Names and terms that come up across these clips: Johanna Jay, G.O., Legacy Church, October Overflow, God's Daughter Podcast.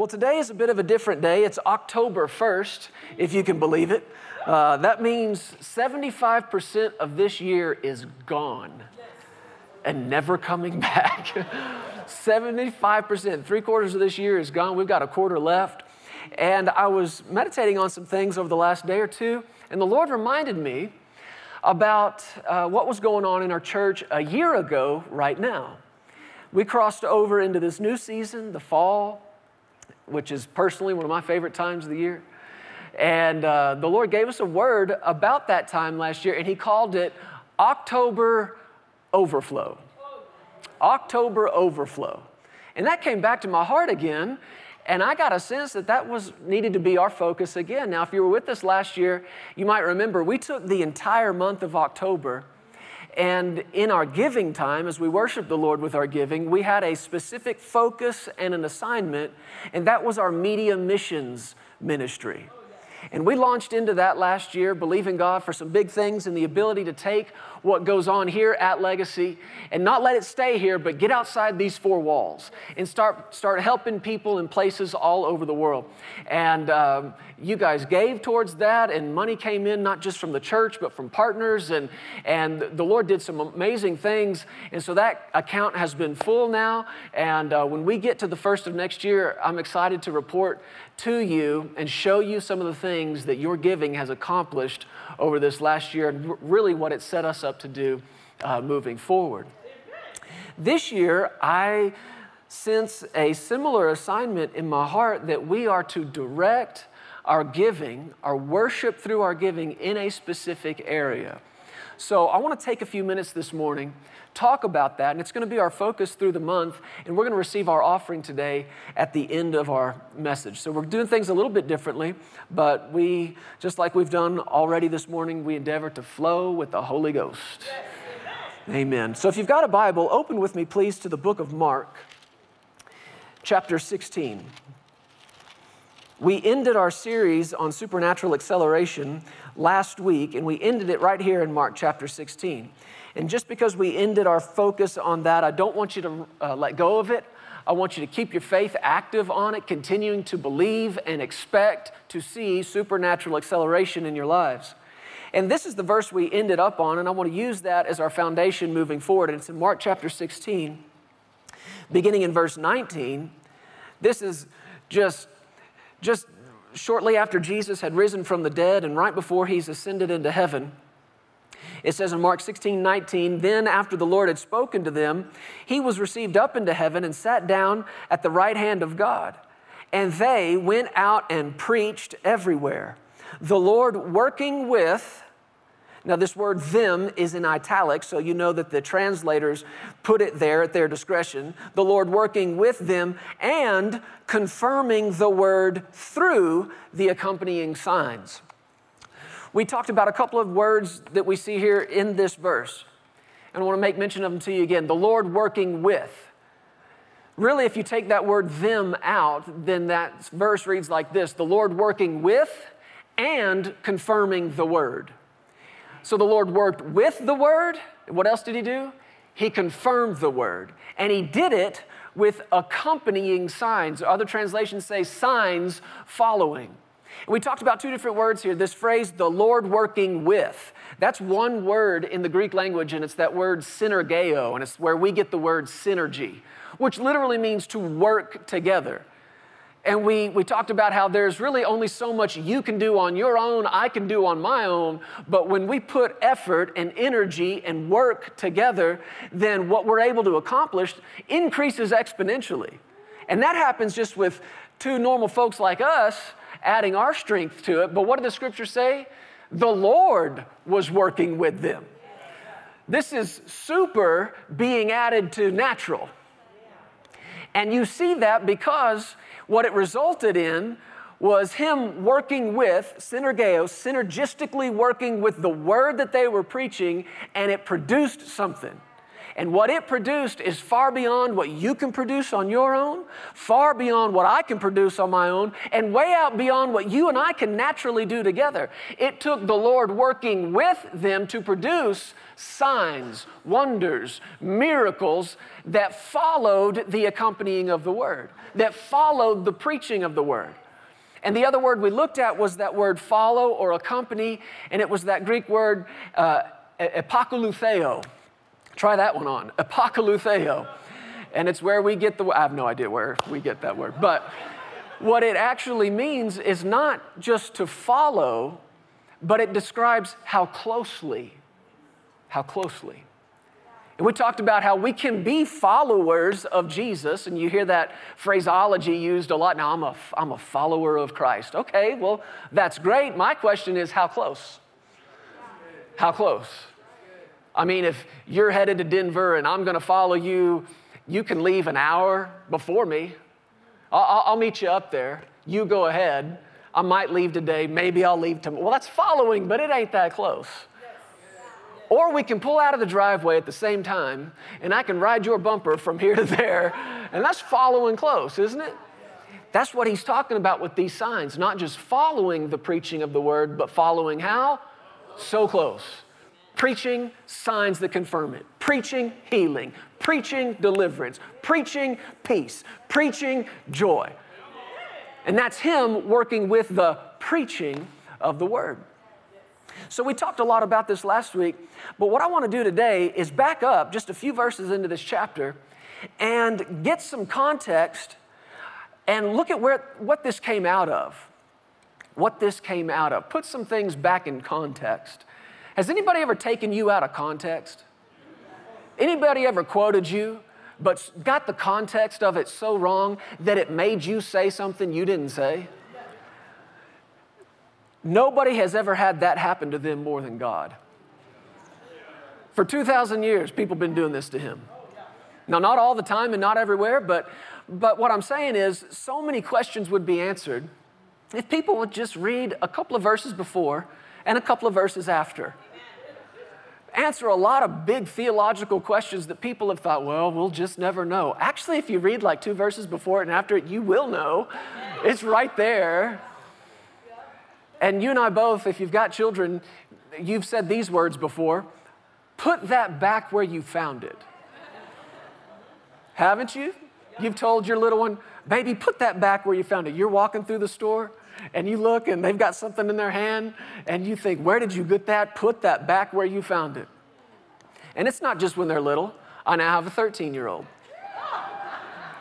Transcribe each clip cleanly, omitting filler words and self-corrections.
Well, today is a bit of a different day. It's October 1st, if you can believe it. That means 75% of this year is gone and never coming back. 75%, 3/4 of this year is gone. We've got a quarter left. And I was meditating on some things over the last day or two, and the Lord reminded me about what was going on in our church a year ago right now. We crossed over into this new season, the fall, which is personally one of my favorite times of the year. And the Lord gave us a word about that time last year, and He called it October Overflow. October Overflow. And that came back to my heart again, and I got a sense that that was needed to be our focus again. Now, if you were with us last year, you might remember we took the entire month of October, and in our giving time, as we worshiped the Lord with our giving, we had a specific focus and an assignment, and that was our media missions ministry. And we launched into that last year, believing God for some big things and the ability to take what goes on here at Legacy and not let it stay here, but get outside these four walls and start helping people in places all over the world. And you guys gave towards that, and money came in not just from the church, but from partners, and the Lord did some amazing things. And so that account has been full now, and when we get to the first of next year, I'm excited to report to you and show you some of the things that your giving has accomplished over this last year and really what it set us up to do moving forward. This year, I sense a similar assignment in my heart that we are to direct our giving, our worship through our giving in a specific area. So I want to take a few minutes this morning, talk about that, and it's going to be our focus through the month, and we're going to receive our offering today at the end of our message. So we're doing things a little bit differently, but we, just like we've done already this morning, we endeavor to flow with the Holy Ghost. Yes. Amen. So if you've got a Bible, open with me, please, to the book of Mark, chapter 16. We ended our series on supernatural acceleration last week, and we ended it right here in Mark chapter 16. And just because we ended our focus on that, I don't want you to let go of it. I want you to keep your faith active on it, continuing to believe and expect to see supernatural acceleration in your lives. And this is the verse we ended up on, and I want to use that as our foundation moving forward. And it's in Mark chapter 16, beginning in verse 19. This is just shortly after Jesus had risen from the dead and right before He's ascended into heaven. It says in Mark 16:19, "Then after the Lord had spoken to them, He was received up into heaven and sat down at the right hand of God. And they went out and preached everywhere, the Lord working with..." Now, this word "them" is in italics, so you know that the translators put it there at their discretion. The Lord working with them and confirming the word through the accompanying signs. We talked about a couple of words that we see here in this verse, and I want to make mention of them to you again. The Lord working with. Really, if you take that word "them" out, then that verse reads like this: the Lord working with and confirming the word. So the Lord worked with the word. What else did He do? He confirmed the word. And He did it with accompanying signs. Other translations say signs following. And we talked about two different words here. This phrase, the Lord working with, that's one word in the Greek language, and it's that word synergeo, and it's where we get the word synergy, which literally means to work together. And we talked about how there's really only so much you can do on your own, I can do on my own, but when we put effort and energy and work together, then what we're able to accomplish increases exponentially. And that happens just with two normal folks like us adding our strength to it. But what did the Scripture say? The Lord was working with them. This is super being added to natural. And you see that because what it resulted in was Him working with, synergeo, synergistically working with the word that they were preaching, and it produced something. And what it produced is far beyond what you can produce on your own, far beyond what I can produce on my own, and way out beyond what you and I can naturally do together. It took the Lord working with them to produce signs, wonders, miracles that followed the accompanying of the word, that followed the preaching of the word. And the other word we looked at was that word follow or accompany, and it was that Greek word apokalutheo. Try that one on, apokalutheo. And it's where we get the word. I have no idea where we get that word. But what it actually means is not just to follow, but it describes how closely. And we talked about how we can be followers of Jesus, and you hear that phraseology used a lot. Now, I'm a follower of Christ. Okay, well, that's great. My question is, how close? How close? I mean, if you're headed to Denver and I'm going to follow you, you can leave an hour before me. I'll meet you up there. You go ahead. I might leave today. Maybe I'll leave tomorrow. Well, that's following, but it ain't that close. Or we can pull out of the driveway at the same time, and I can ride your bumper from here to there, and that's following close, isn't it? That's what he's talking about with these signs, not just following the preaching of the word, but following how? So close. Preaching signs that confirm it. Preaching healing. Preaching deliverance. Preaching peace. Preaching joy. And that's him working with the preaching of the word. So we talked a lot about this last week, but what I want to do today is back up just a few verses into this chapter and get some context and look at what this came out of. Put some things back in context. Has anybody ever taken you out of context? Anybody ever quoted you, but got the context of it so wrong that it made you say something you didn't say? Nobody has ever had that happen to them more than God. For 2,000 years, people have been doing this to him. Now, not all the time and not everywhere, but what I'm saying is so many questions would be answered if people would just read a couple of verses before and a couple of verses after. Answer a lot of big theological questions that people have thought, well, we'll just never know. Actually, if you read like two verses before it and after it, you will know. It's right there. And you and I both, if you've got children, you've said these words before. Put that back where you found it. Haven't you? You've told your little one, baby, put that back where you found it. You're walking through the store, and you look, and they've got something in their hand, and you think, where did you get that? Put that back where you found it. And it's not just when they're little. I now have a 13-year-old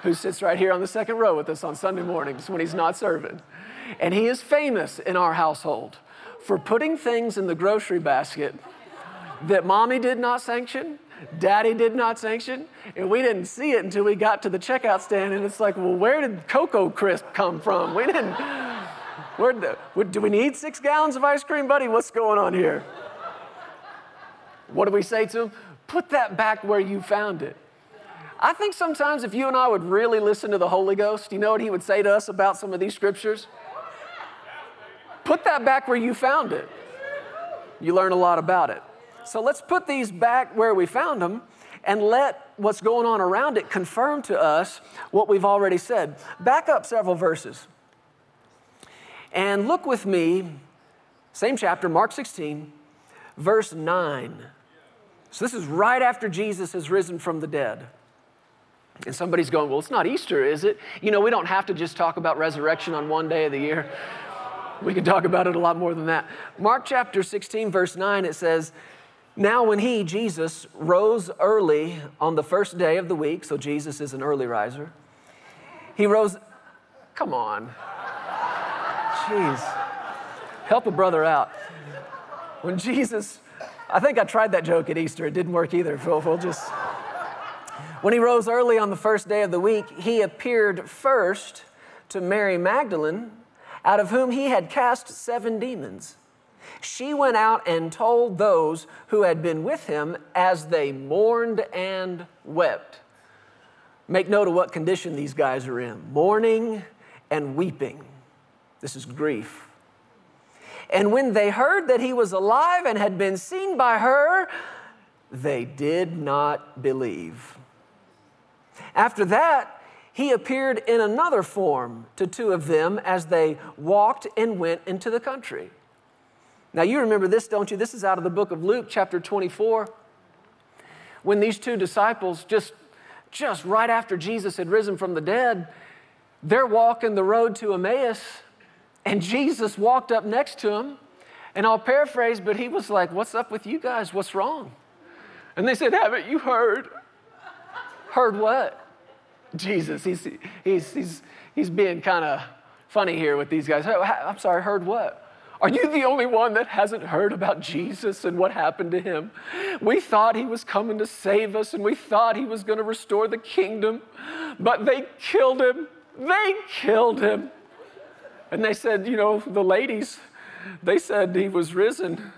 who sits right here on the second row with us on Sunday mornings when he's not serving. And he is famous in our household for putting things in the grocery basket that mommy did not sanction, daddy did not sanction, and we didn't see it until we got to the checkout stand, and it's like, well, where did Cocoa Crisp come from? We didn't, do we need 6 gallons of ice cream, buddy? What's going on here? What do we say to him? Put that back where you found it. I think sometimes if you and I would really listen to the Holy Ghost, you know what he would say to us about some of these scriptures? Put that back where you found it. You learn a lot about it. So let's put these back where we found them and let what's going on around it confirm to us what we've already said. Back up several verses. And look with me, same chapter, Mark 16, verse 9. So this is right after Jesus has risen from the dead. And somebody's going, well, it's not Easter, is it? You know, we don't have to just talk about resurrection on one day of the year. We can talk about it a lot more than that. Mark chapter 16, verse 9, it says, now when he, Jesus, rose early on the first day of the week, so Jesus is an early riser, he rose, come on, jeez, help a brother out. When Jesus, I think I tried that joke at Easter, it didn't work either, so we'll just, when he rose early on the first day of the week, he appeared first to Mary Magdalene, out of whom he had cast 7 demons. She went out and told those who had been with him as they mourned and wept. Make note of what condition these guys are in. Mourning and weeping. This is grief. And when they heard that he was alive and had been seen by her, they did not believe. After that, he appeared in another form to two of them as they walked and went into the country. Now, you remember this, don't you? This is out of the book of Luke, chapter 24, when these two disciples, just right after Jesus had risen from the dead, they're walking the road to Emmaus, and Jesus walked up next to them, and I'll paraphrase, but he was like, "What's up with you guys? What's wrong?" And they said, "Haven't you heard?" Heard what? Jesus. He's being kind of funny here with these guys. I'm sorry, heard what? Are you the only one that hasn't heard about Jesus and what happened to him? We thought he was coming to save us, and we thought he was going to restore the kingdom, but they killed him. They killed him. And they said, you know, the ladies, they said he was risen,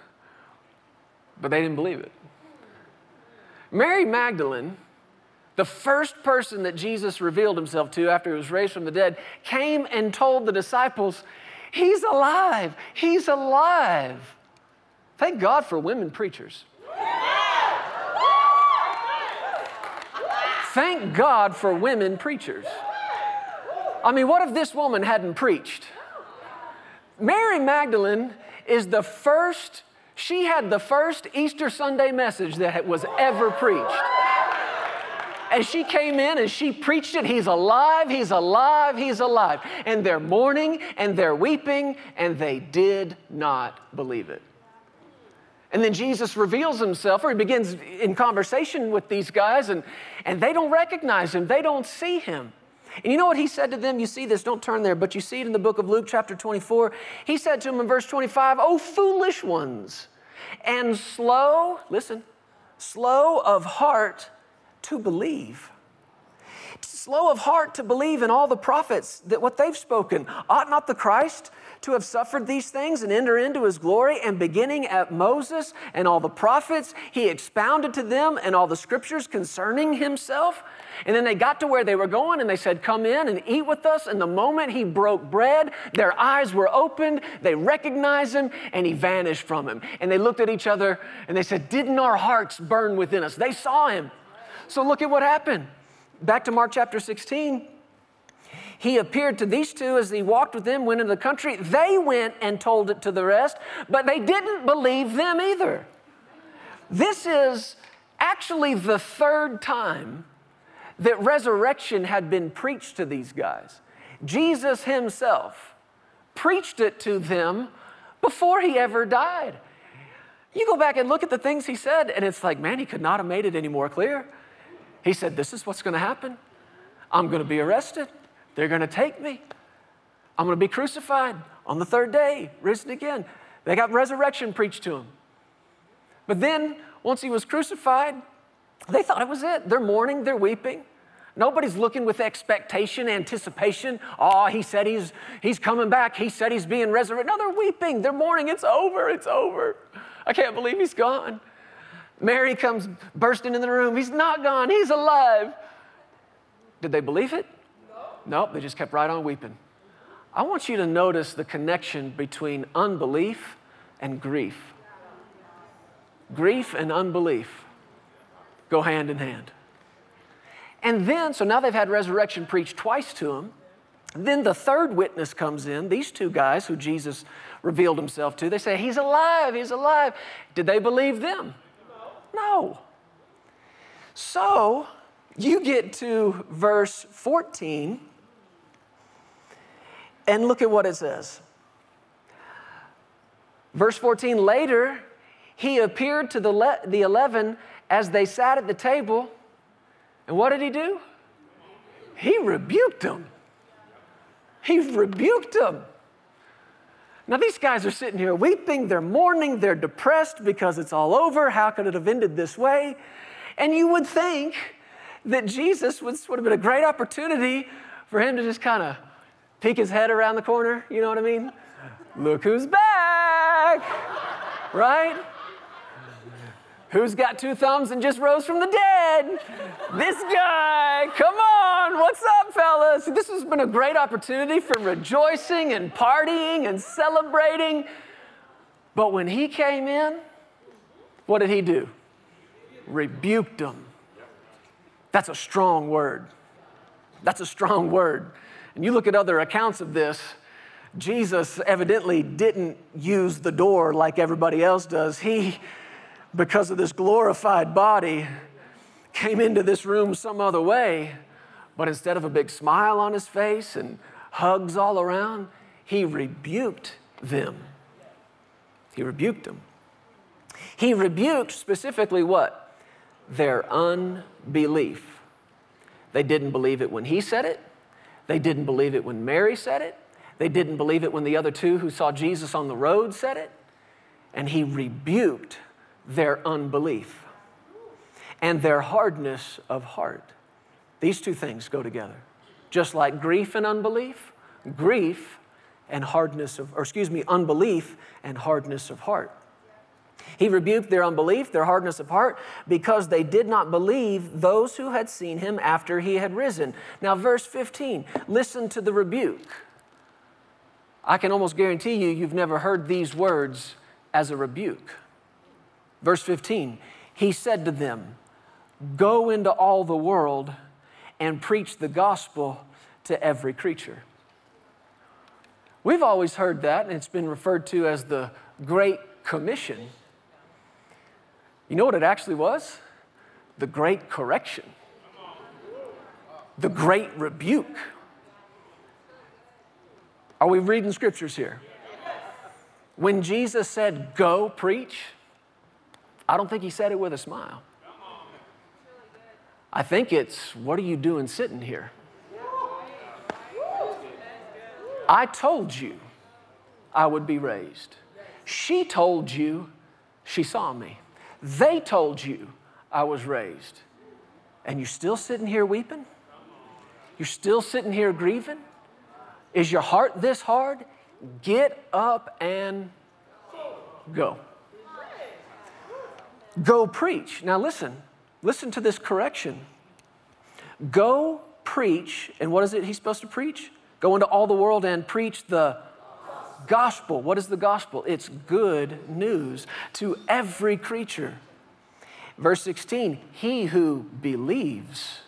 but they didn't believe it. Mary Magdalene, the first person that Jesus revealed himself to after he was raised from the dead, came and told the disciples, "He's alive. He's alive." Thank God for women preachers. Thank God for women preachers. I mean, what if this woman hadn't preached? Mary Magdalene is the first, she had the first Easter Sunday message that was ever preached. And she came in and she preached it. He's alive, he's alive, he's alive. And they're mourning and they're weeping and they did not believe it. And then Jesus reveals himself, or he begins in conversation with these guys, and they don't recognize him. They don't see him. And you know what he said to them? You see this, don't turn there, but you see it in the book of Luke chapter 24. He said to them in verse 25, "O foolish ones, and slow," listen, "slow of heart to believe. Slow of heart to believe in all the prophets that what they've spoken. Ought not the Christ to have suffered these things and enter into his glory? And beginning at Moses and all the prophets, he expounded to them and all the scriptures concerning himself." And then they got to where they were going and they said, "Come in and eat with us." And the moment he broke bread, their eyes were opened. They recognized him and he vanished from him. And they looked at each other and they said, "Didn't our hearts burn within us?" They saw him. So look at what happened. Back to Mark chapter 16. He appeared to these two as he walked with them, went into the country. They went and told it to the rest, but they didn't believe them either. This is actually the third time that resurrection had been preached to these guys. Jesus himself preached it to them before he ever died. You go back and look at the things he said, and it's like, man, he could not have made it any more clear. He said, "This is what's going to happen. I'm going to be arrested. They're going to take me. I'm going to be crucified. On the third day, risen again." They got resurrection preached to him. But then, once he was crucified, they thought it was it. They're mourning, they're weeping. Nobody's looking with expectation, anticipation. "Oh, he said he's coming back. He said he's being resurrected." No, they're weeping, they're mourning. "It's over, it's over. I can't believe he's gone." Mary comes bursting in the room. "He's not gone. He's alive." Did they believe it? No. Nope, they just kept right on weeping. I want you to notice the connection between unbelief and grief. Grief and unbelief go hand in hand. And then, so now they've had resurrection preached twice to them. Then the third witness comes in, these two guys who Jesus revealed himself to. They say, "He's alive, he's alive." Did they believe them? No. So you get to verse 14 and look at what it says. Verse 14, "Later he appeared to the 11 as they sat at the table." And what did he do? He rebuked them. He rebuked them. Now, these guys are sitting here weeping, they're mourning, they're depressed because it's all over. How could it have ended this way? And you would think that Jesus would have been a great opportunity for him to just kind of peek his head around the corner. You know what I mean? "Look who's back," right? "Who's got two thumbs and just rose from the dead? This guy, come on, what's up, fellas?" This has been a great opportunity for rejoicing and partying and celebrating. But when he came in, what did he do? rebuked them. That's a strong word. That's a strong word. And you look at other accounts of this, Jesus evidently didn't use the door like everybody else does. He, because of this glorified body, came into this room some other way, but instead of a big smile on his face and hugs all around, he rebuked them. He rebuked them. He rebuked specifically what? Their unbelief. They didn't believe it when he said it. They didn't believe it when Mary said it. They didn't believe it when the other two who saw Jesus on the road said it. And he rebuked their unbelief and their hardness of heart. These two things go together. Just like grief and unbelief, grief and hardness of, or excuse me, unbelief and hardness of heart. He rebuked their unbelief, their hardness of heart, because they did not believe those who had seen him after he had risen. Now, verse 15, listen to the rebuke. I can almost guarantee you, you've never heard these words as a rebuke. Verse 15, he said to them, "Go into all the world and preach the gospel to every creature." We've always heard that, and it's been referred to as the Great Commission. You know what it actually was? The Great Correction. The Great Rebuke. Are we reading scriptures here? When Jesus said, "Go preach," I don't think he said it with a smile. I think it's, "What are you doing sitting here? I told you I would be raised. She told you she saw me. They told you I was raised. And you're still sitting here weeping? You're still sitting here grieving? Is your heart this hard? Get up and go. Go preach." Now listen. Listen to this correction. Go preach. And what is it he's supposed to preach? Go into all the world and preach the gospel. What is the gospel? It's good news to every creature. Verse 16, he who believes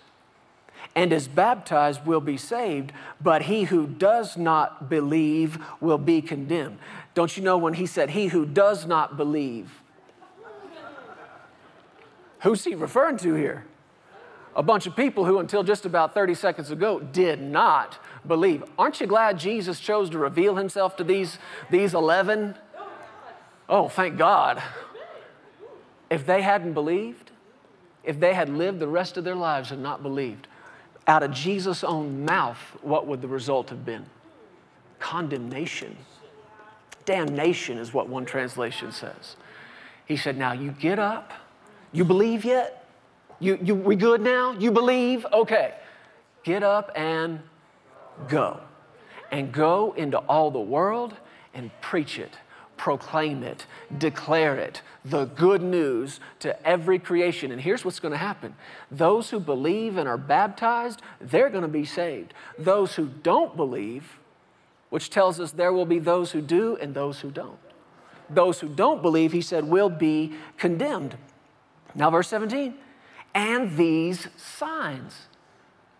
and is baptized will be saved, but he who does not believe will be condemned. Don't you know when he said, "He who does not believe," who's he referring to here? A bunch of people who until just about 30 seconds ago did not believe. Aren't you glad Jesus chose to reveal himself to these 11? Oh, thank God. If they hadn't believed, if they had lived the rest of their lives and not believed, out of Jesus' own mouth, what would the result have been? Condemnation. Damnation is what one translation says. He said, "Now you get up. You believe yet? We good now? You believe? Okay. Get up and go. And go into all the world and preach it, proclaim it, declare it, the good news to every creation." And here's what's going to happen. Those who believe and are baptized, they're going to be saved. Those who don't believe, which tells us there will be those who do and those who don't. Those who don't believe, he said, will be condemned. Now, verse 17, and these signs.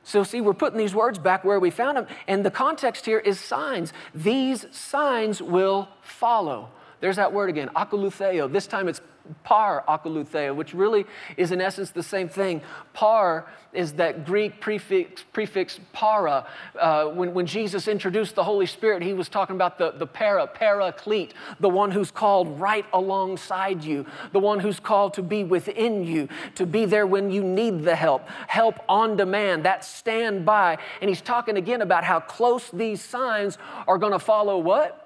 So see, we're putting these words back where we found them, and the context here is signs. These signs will follow. There's that word again, akalutheo. This time it's par akalutheo, which really is in essence the same thing. Par is that Greek prefix para. When Jesus introduced the Holy Spirit, he was talking about the paraclete, the one who's called right alongside you, the one who's called to be within you, to be there when you need the help, help on demand, that standby. And he's talking again about how close these signs are going to follow what?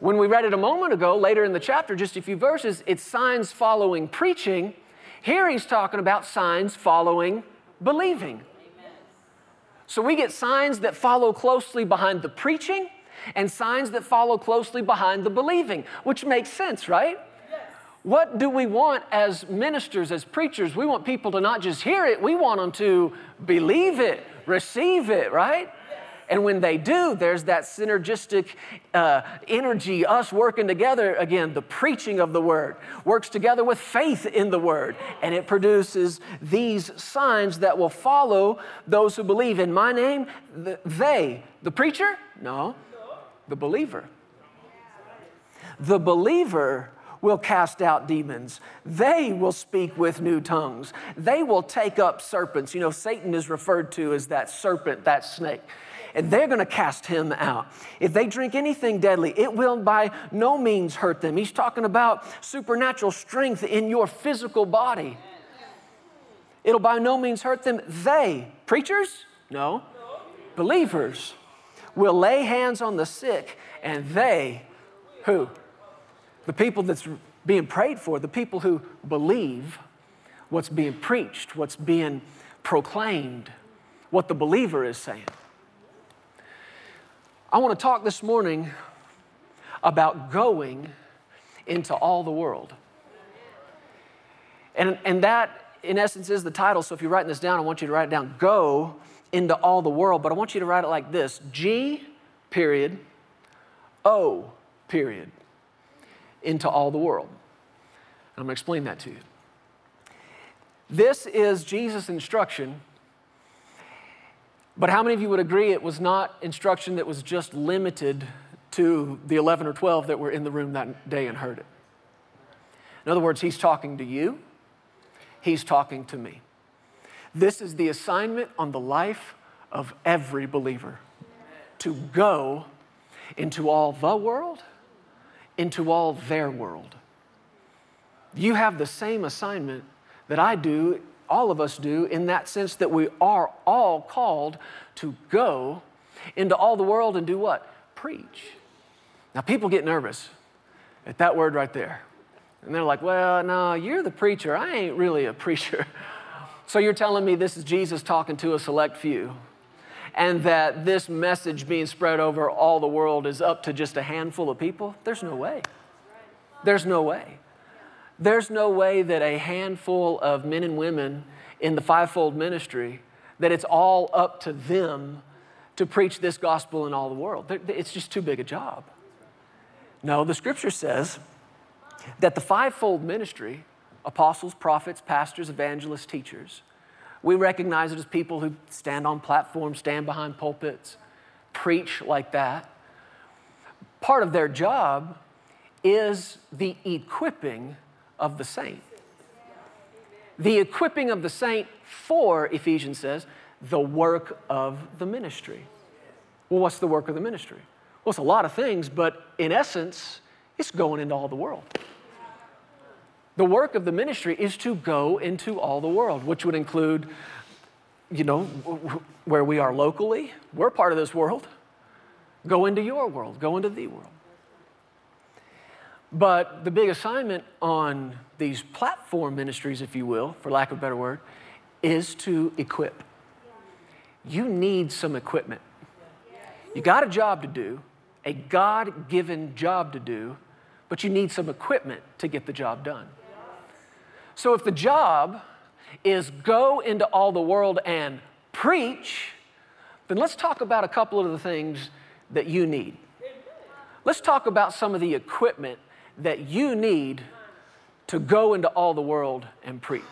When we read it a moment ago, later in the chapter, just a few verses, it's signs following preaching. Here he's talking about signs following believing. Amen. So we get signs that follow closely behind the preaching and signs that follow closely behind the believing, which makes sense, right? Yes. What do we want as ministers, as preachers? We want people to not just hear it, we want them to believe it, receive it, right? Yes. And when they do, there's that synergistic energy, us working together. Again, the preaching of the word works together with faith in the word, and it produces these signs that will follow those who believe. In my name, the preacher? No, the believer. The believer will cast out demons. They will speak with new tongues. They will take up serpents. You know, Satan is referred to as that serpent, that snake. And they're going to cast him out. If they drink anything deadly, it will by no means hurt them. He's talking about supernatural strength in your physical body. It'll by no means hurt them. They, preachers? No. Believers will lay hands on the sick, and they, who? The people that's being prayed for, the people who believe what's being preached, what's being proclaimed, what the believer is saying. I want to talk this morning about going into all the world. And that, in essence, is the title. So if you're writing this down, I want you to write it down. Go into all the world. But I want you to write it like this. G.O. into all the world. And I'm going to explain that to you. This is Jesus' instruction, but how many of you would agree it was not instruction that was just limited to the 11 or 12 that were in the room that day and heard it? In other words, he's talking to you. He's talking to me. This is the assignment on the life of every believer, to go into all the world, into all their world. You have the same assignment that I do, all of us do, in that sense that we are all called to go into all the world and do what? Preach. Now, people get nervous at that word right there. And they're like, well, no, you're the preacher. I ain't really a preacher. So you're telling me this is Jesus talking to a select few, and that this message being spread over all the world is up to just a handful of people? There's no way. There's no way. There's no way that a handful of men and women in the fivefold ministry, that it's all up to them to preach this gospel in all the world. It's just too big a job. No, the scripture says that the fivefold ministry, apostles, prophets, pastors, evangelists, teachers, we recognize it as people who stand on platforms, stand behind pulpits, preach like that. Part of their job is the equipping of the saint. The equipping of the saint for, Ephesians says, the work of the ministry. Well, what's the work of the ministry? Well, it's a lot of things, but in essence, it's going into all the world. The work of the ministry is to go into all the world, which would include, you know, where we are locally. We're part of this world. Go into your world. Go into the world. But the big assignment on these platform ministries, if you will, for lack of a better word, is to equip. You need some equipment. You got a job to do, a God-given job to do, but you need some equipment to get the job done. So if the job is go into all the world and preach, then let's talk about a couple of the things that you need. Let's talk about some of the equipment that you need to go into all the world and preach.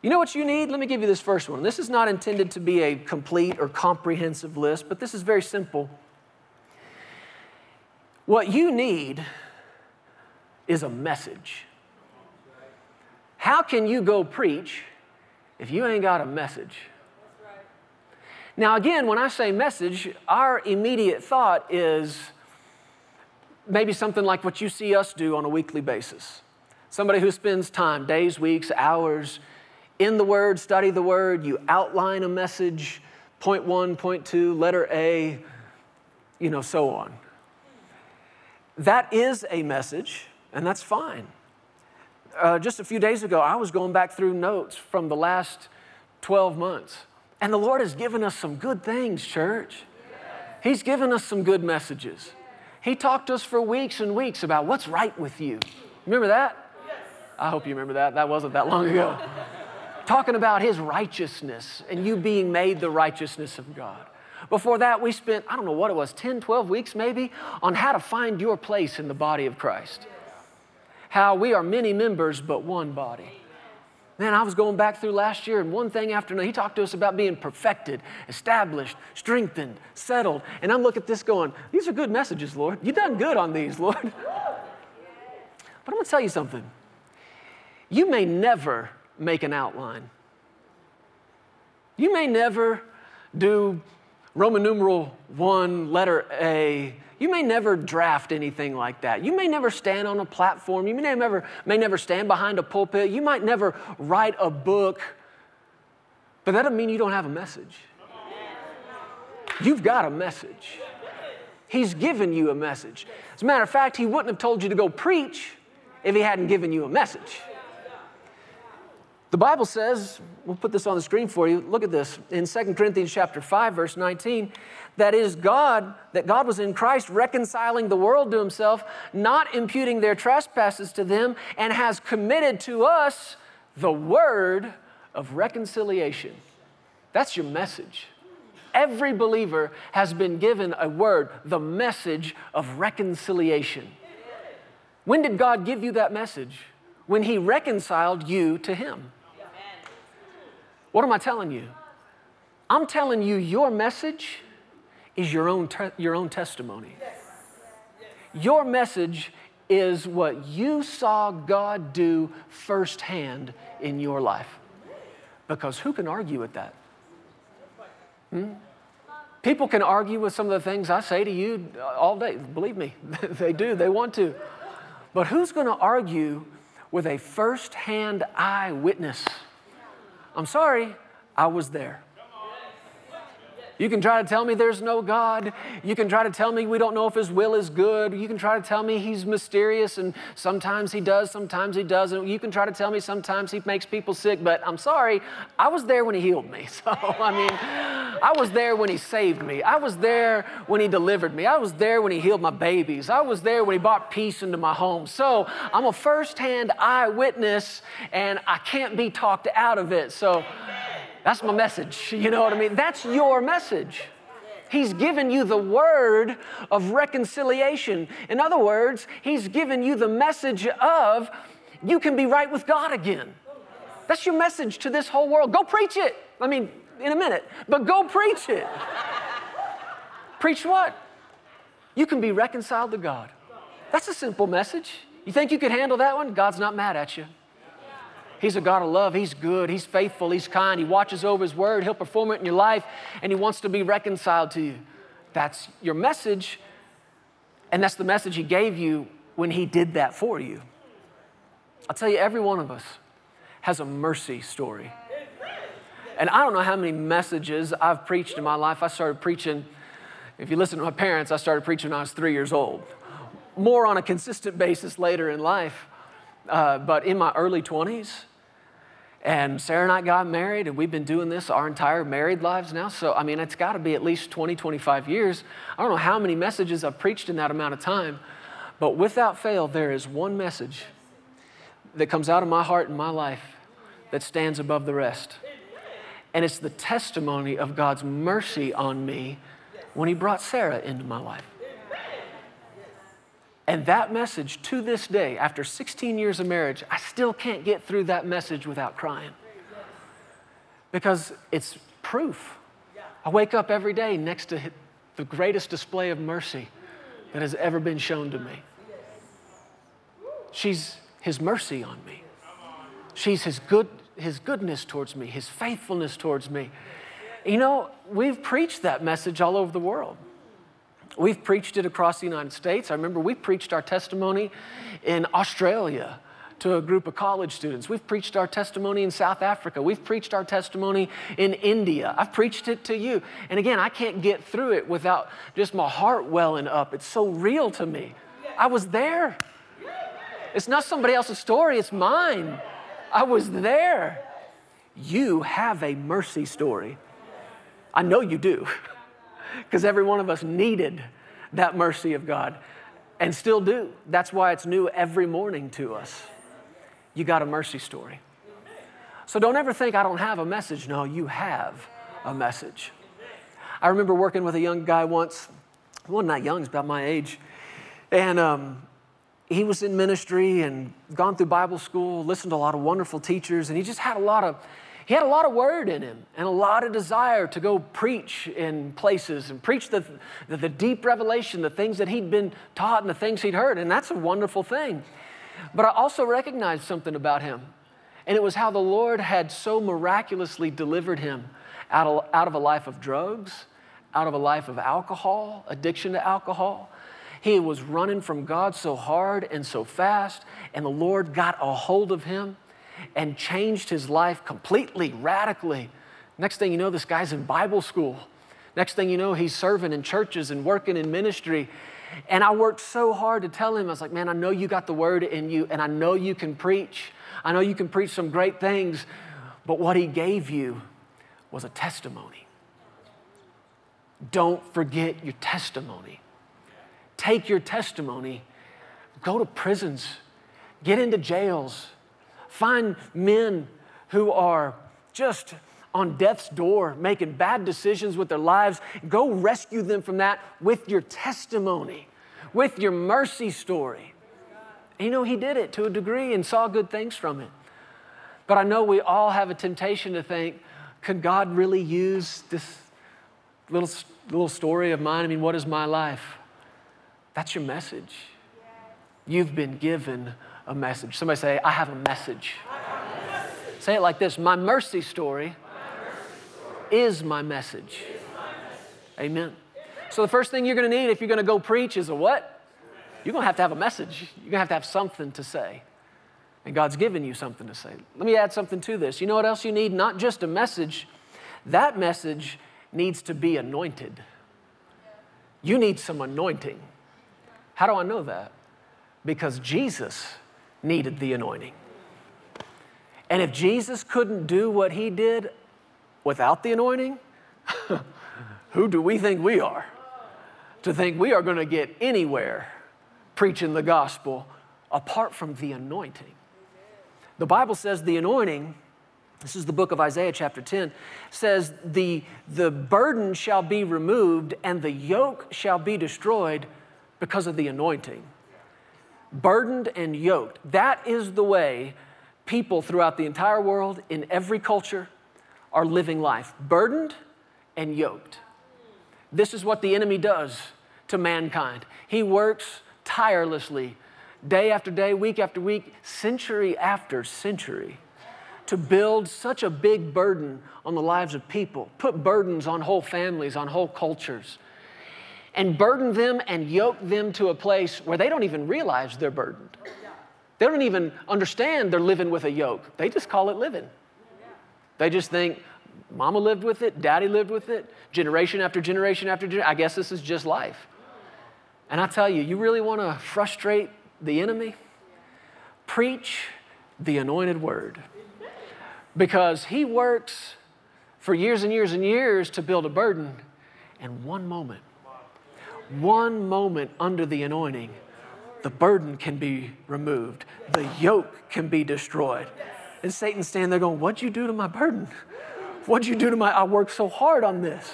You know what you need? Let me give you this first one. This is not intended to be a complete or comprehensive list, but this is very simple. What you need is a message. How can you go preach if you ain't got a message? Now, again, when I say message, our immediate thought is maybe something like what you see us do on a weekly basis. Somebody who spends time, days, weeks, hours, in the Word, study the Word, you outline a message, point one, point two, letter A, you know, so on. That is a message, and that's fine. Just a few days ago, I was going back through notes from the last 12 months. And the Lord has given us some good things, church. He's given us some good messages. He talked to us for weeks and weeks about what's right with you. Remember that? Yes. I hope you remember that. That wasn't that long ago. Talking about His righteousness and you being made the righteousness of God. Before that, we spent, I don't know what it was, 10, 12 weeks maybe, on how to find your place in the body of Christ. How we are many members but one body. Man, I was going back through last year, and one thing after another, he talked to us about being perfected, established, strengthened, settled. And I'm looking at this going, these are good messages, Lord. You've done good on these, Lord. But I'm going to tell you something. You may never make an outline. You may never do Roman numeral 1, letter A. You may never draft anything like that. You may never stand on a platform. You may never stand behind a pulpit. You might never write a book. But that doesn't mean you don't have a message. You've got a message. He's given you a message. As a matter of fact, he wouldn't have told you to go preach if he hadn't given you a message. The Bible says, we'll put this on the screen for you, look at this, in 2 Corinthians chapter 5, verse 19, that God was in Christ reconciling the world to himself, not imputing their trespasses to them, and has committed to us the word of reconciliation. That's your message. Every believer has been given a word, the message of reconciliation. When did God give you that message? When he reconciled you to him. What am I telling you? I'm telling you your message is your own testimony. Your message is what you saw God do firsthand in your life. Because who can argue with that? People can argue with some of the things I say to you all day. Believe me, they do. They want to. But who's going to argue with a firsthand eyewitness? I'm sorry, I was there. You can try to tell me there's no God. You can try to tell me we don't know if his will is good. You can try to tell me he's mysterious and sometimes he does, sometimes he doesn't. You can try to tell me sometimes he makes people sick, but I'm sorry, I was there when he healed me. So, I mean, I was there when he saved me. I was there when he delivered me. I was there when he healed my babies. I was there when he brought peace into my home. So I'm a firsthand eyewitness and I can't be talked out of it. So that's my message. You know what I mean? That's your message. He's given you the word of reconciliation. In other words, he's given you the message of you can be right with God again. That's your message to this whole world. Go preach it. I mean, in a minute, but go preach it. Preach what? You can be reconciled to God. That's a simple message. You think you could handle that one? God's not mad at you. He's a God of love. He's good. He's faithful. He's kind. He watches over his word. He'll perform it in your life, and he wants to be reconciled to you. That's your message, and that's the message he gave you when he did that for you. I'll tell you, every one of us has a mercy story. And I don't know how many messages I've preached in my life. I started preaching, if you listen to my parents, I started preaching when I was 3 years old. More on a consistent basis later in life. But in my early 20s, and Sarah and I got married, and we've been doing this our entire married lives now. So, I mean, it's got to be at least 20, 25 years. I don't know how many messages I've preached in that amount of time. But without fail, there is one message that comes out of my heart and my life that stands above the rest. And it's the testimony of God's mercy on me when he brought Sarah into my life. And that message to this day, after 16 years of marriage, I still can't get through that message without crying. Because it's proof. I wake up every day next to the greatest display of mercy that has ever been shown to me. She's his mercy on me. She's his goodness towards me, his faithfulness towards me. You know, we've preached that message all over the world. We've preached it across the United States. I remember we preached our testimony in Australia to a group of college students. We've preached our testimony in South Africa. We've preached our testimony in India. I've preached it to you. And again, I can't get through it without just my heart welling up. It's so real to me. I was there. It's not somebody else's story. It's mine. I was there. You have a mercy story. I know you do. Because every one of us needed that mercy of God and still do. That's why it's new every morning to us. You got a mercy story. So don't ever think I don't have a message. No, you have a message. I remember working with a young guy once. Well, not young, he's about my age. And he was in ministry and gone through Bible school, listened to a lot of wonderful teachers, and he just had a lot of word in him and a lot of desire to go preach in places and preach the deep revelation, the things that he'd been taught and the things he'd heard, and that's a wonderful thing. But I also recognized something about him, and it was how the Lord had so miraculously delivered him out of a life of drugs, out of a life of alcohol, addiction to alcohol. He was running from God so hard and so fast, and the Lord got a hold of him and changed his life completely, radically. Next thing you know, this guy's in Bible school. Next thing you know, he's serving in churches and working in ministry. And I worked so hard to tell him, I was like, man, I know you got the word in you, and I know you can preach. I know you can preach some great things, but what he gave you was a testimony. Don't forget your testimony. Take your testimony, go to prisons, get into jails, find men who are just on death's door, making bad decisions with their lives. Go rescue them from that with your testimony, with your mercy story. And you know, he did it to a degree and saw good things from it. But I know we all have a temptation to think, could God really use this little story of mine? I mean, what is my life? That's your message. You've been given a message. Somebody say, I have a message. I have a message. Say it like this. My mercy story is my message. Amen. So the first thing you're going to need if you're going to go preach is a what? You're going to have a message. You're going to have something to say. And God's given you something to say. Let me add something to this. You know what else you need? Not just a message. That message needs to be anointed. You need some anointing. How do I know that? Because Jesus needed the anointing. And if Jesus couldn't do what he did without the anointing, who do we think we are to think we are going to get anywhere preaching the gospel apart from the anointing? The Bible says the anointing, this is the book of Isaiah chapter 10, says the burden shall be removed and the yoke shall be destroyed because of the anointing. Burdened and yoked. That is the way people throughout the entire world in every culture are living life. Burdened and yoked. This is what the enemy does to mankind. He works tirelessly, day after day, week after week, century after century, to build such a big burden on the lives of people. Put burdens on whole families, on whole cultures, and burden them and yoke them to a place where they don't even realize they're burdened. They don't even understand they're living with a yoke. They just call it living. They just think, mama lived with it, daddy lived with it, generation after generation after generation. I guess this is just life. And I tell you, you really want to frustrate the enemy? Preach the anointed word. Because he works for years and years and years to build a burden, and one moment under the anointing, the burden can be removed. The yoke can be destroyed. And Satan's standing there going, what'd you do to my burden? What'd you do to I worked so hard on this.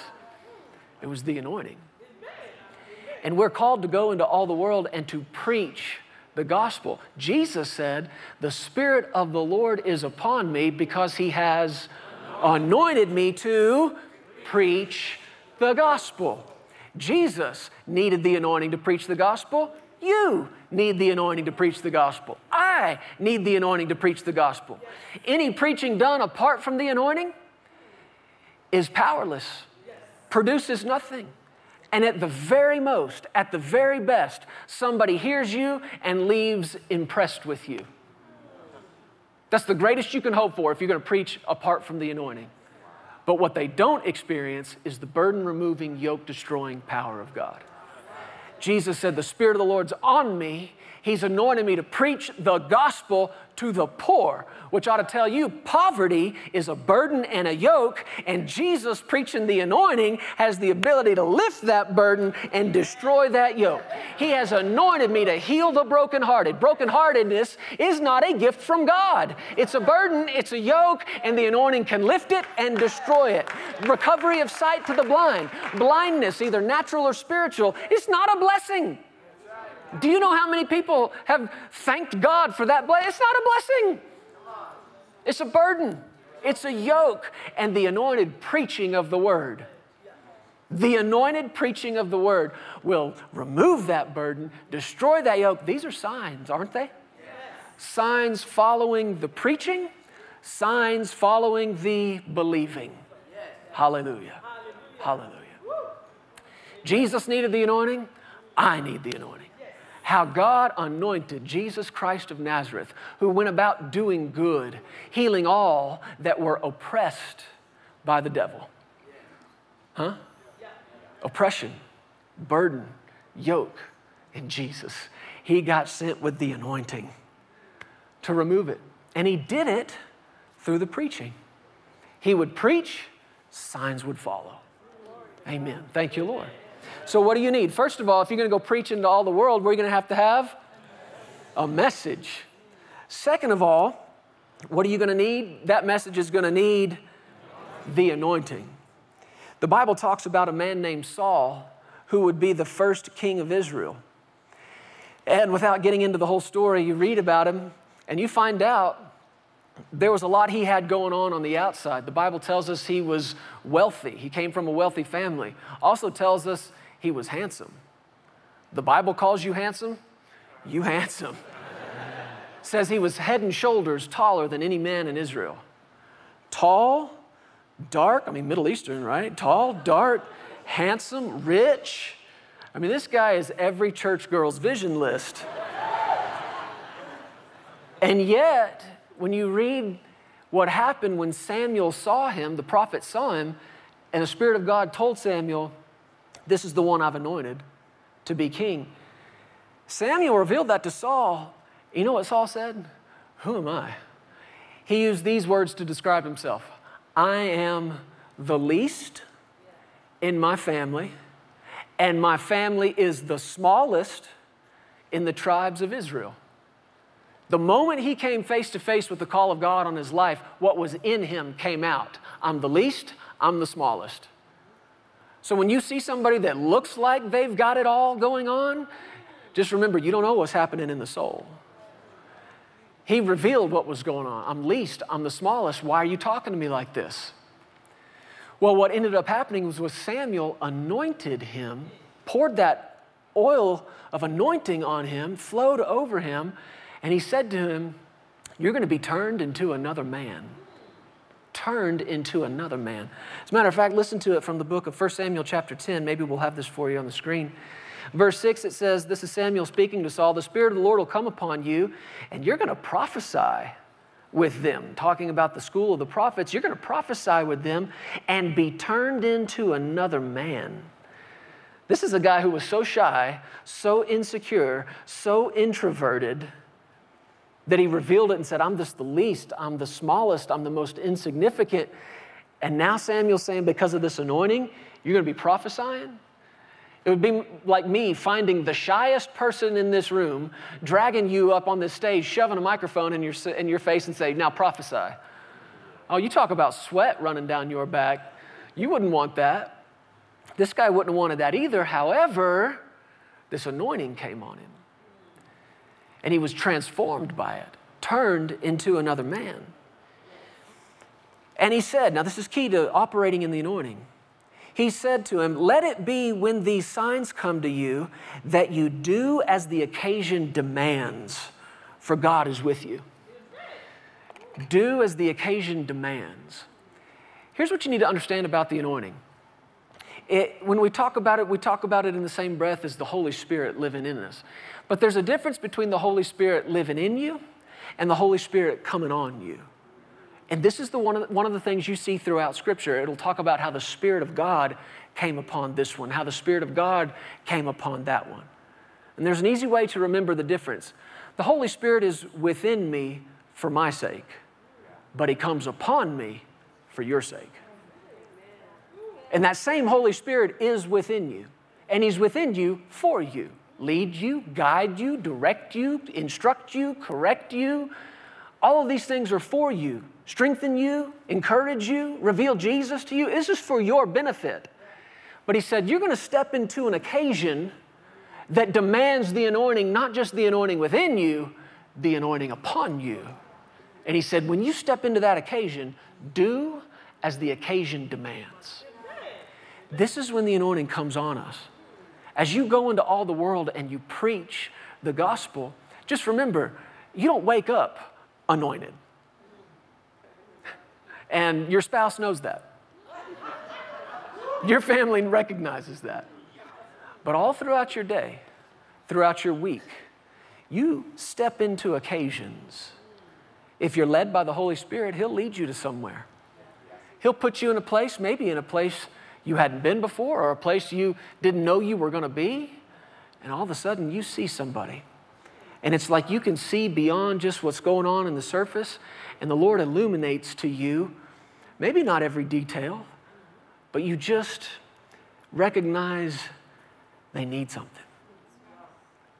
It was the anointing. And we're called to go into all the world and to preach the gospel. Jesus said, the Spirit of the Lord is upon me because he has anointed me to preach the gospel. Jesus needed the anointing to preach the gospel. You need the anointing to preach the gospel. I need the anointing to preach the gospel. Any preaching done apart from the anointing is powerless, produces nothing. And at the very most, at the very best, somebody hears you and leaves impressed with you. That's the greatest you can hope for if you're going to preach apart from the anointing. But what they don't experience is the burden-removing, yoke-destroying power of God. Jesus said, the Spirit of the Lord's on me. He's anointed me to preach the gospel to the poor, which ought to tell you poverty is a burden and a yoke, and Jesus preaching the anointing has the ability to lift that burden and destroy that yoke. He has anointed me to heal the brokenhearted. Brokenheartedness is not a gift from God. It's a burden, it's a yoke, and the anointing can lift it and destroy it. Recovery of sight to the blind. Blindness, either natural or spiritual, it's not a blessing. Do you know how many people have thanked God for that blessing? It's not a blessing. It's a burden. It's a yoke. And the anointed preaching of the word. The anointed preaching of the word will remove that burden, destroy that yoke. These are signs, aren't they? Yes. Signs following the preaching, signs following the believing. Yes. Hallelujah. Hallelujah. Hallelujah. Jesus needed the anointing. I need the anointing. How God anointed Jesus Christ of Nazareth, who went about doing good, healing all that were oppressed by the devil. Huh? Oppression, burden, yoke, and Jesus. He got sent with the anointing to remove it. And he did it through the preaching. He would preach, signs would follow. Amen. Thank you, Lord. So what do you need? First of all, if you're going to go preach into all the world, we're going to have a message. Second of all, what are you going to need? That message is going to need the anointing. The Bible talks about a man named Saul who would be the first king of Israel. And without getting into the whole story, you read about him and you find out there was a lot he had going on the outside. The Bible tells us he was wealthy. He came from a wealthy family. Also tells us he was handsome. The Bible calls you handsome. You handsome. Says he was head and shoulders taller than any man in Israel. Tall, dark, Middle Eastern, right? Tall, dark, handsome, rich. This guy is every church girl's vision list. And yet, when you read what happened when Samuel saw him, the prophet saw him, and the Spirit of God told Samuel, this is the one I've anointed to be king. Samuel revealed that to Saul. You know what Saul said? Who am I? He used these words to describe himself. I am the least in my family, and my family is the smallest in the tribes of Israel. The moment he came face to face with the call of God on his life, what was in him came out. I'm the least, I'm the smallest. So when you see somebody that looks like they've got it all going on, just remember, you don't know what's happening in the soul. He revealed what was going on. I'm least, I'm the smallest. Why are you talking to me like this? Well, what ended up happening was Samuel anointed him, poured that oil of anointing on him, flowed over him, and he said to him, you're going to be turned into another man. Turned into another man. As a matter of fact, listen to it from the book of 1 Samuel chapter 10. Maybe we'll have this for you on the screen. Verse 6, it says, this is Samuel speaking to Saul, the Spirit of the Lord will come upon you, and you're going to prophesy with them. Talking about the school of the prophets, you're going to prophesy with them and be turned into another man. This is a guy who was so shy, so insecure, so introverted, that he revealed it and said, I'm just the least, I'm the smallest, I'm the most insignificant. And now Samuel's saying, because of this anointing, you're going to be prophesying? It would be like me finding the shyest person in this room, dragging you up on this stage, shoving a microphone in your face and saying, now prophesy. Oh, you talk about sweat running down your back. You wouldn't want that. This guy wouldn't have wanted that either. However, this anointing came on him. And he was transformed by it, turned into another man. And he said, now this is key to operating in the anointing. He said to him, let it be when these signs come to you that you do as the occasion demands, for God is with you. Do as the occasion demands. Here's what you need to understand about the anointing. When we talk about it in the same breath as the Holy Spirit living in us. But there's a difference between the Holy Spirit living in you and the Holy Spirit coming on you. And this is one of the things you see throughout Scripture. It'll talk about how the Spirit of God came upon this one, how the Spirit of God came upon that one. And there's an easy way to remember the difference. The Holy Spirit is within me for my sake, but He comes upon me for your sake. And that same Holy Spirit is within you, and He's within you for you. Lead you, guide you, direct you, instruct you, correct you. All of these things are for you. Strengthen you, encourage you, reveal Jesus to you. This is for your benefit. But He said, you're going to step into an occasion that demands the anointing, not just the anointing within you, the anointing upon you. And He said, when you step into that occasion, do as the occasion demands. This is when the anointing comes on us. As you go into all the world and you preach the gospel, just remember, you don't wake up anointed. And your spouse knows that. Your family recognizes that. But all throughout your day, throughout your week, you step into occasions. If you're led by the Holy Spirit, He'll lead you to somewhere. He'll put you in a place, maybe in a place you hadn't been before, or a place you didn't know you were going to be, and all of a sudden you see somebody. And it's like you can see beyond just what's going on in the surface, and the Lord illuminates to you, maybe not every detail, but you just recognize they need something.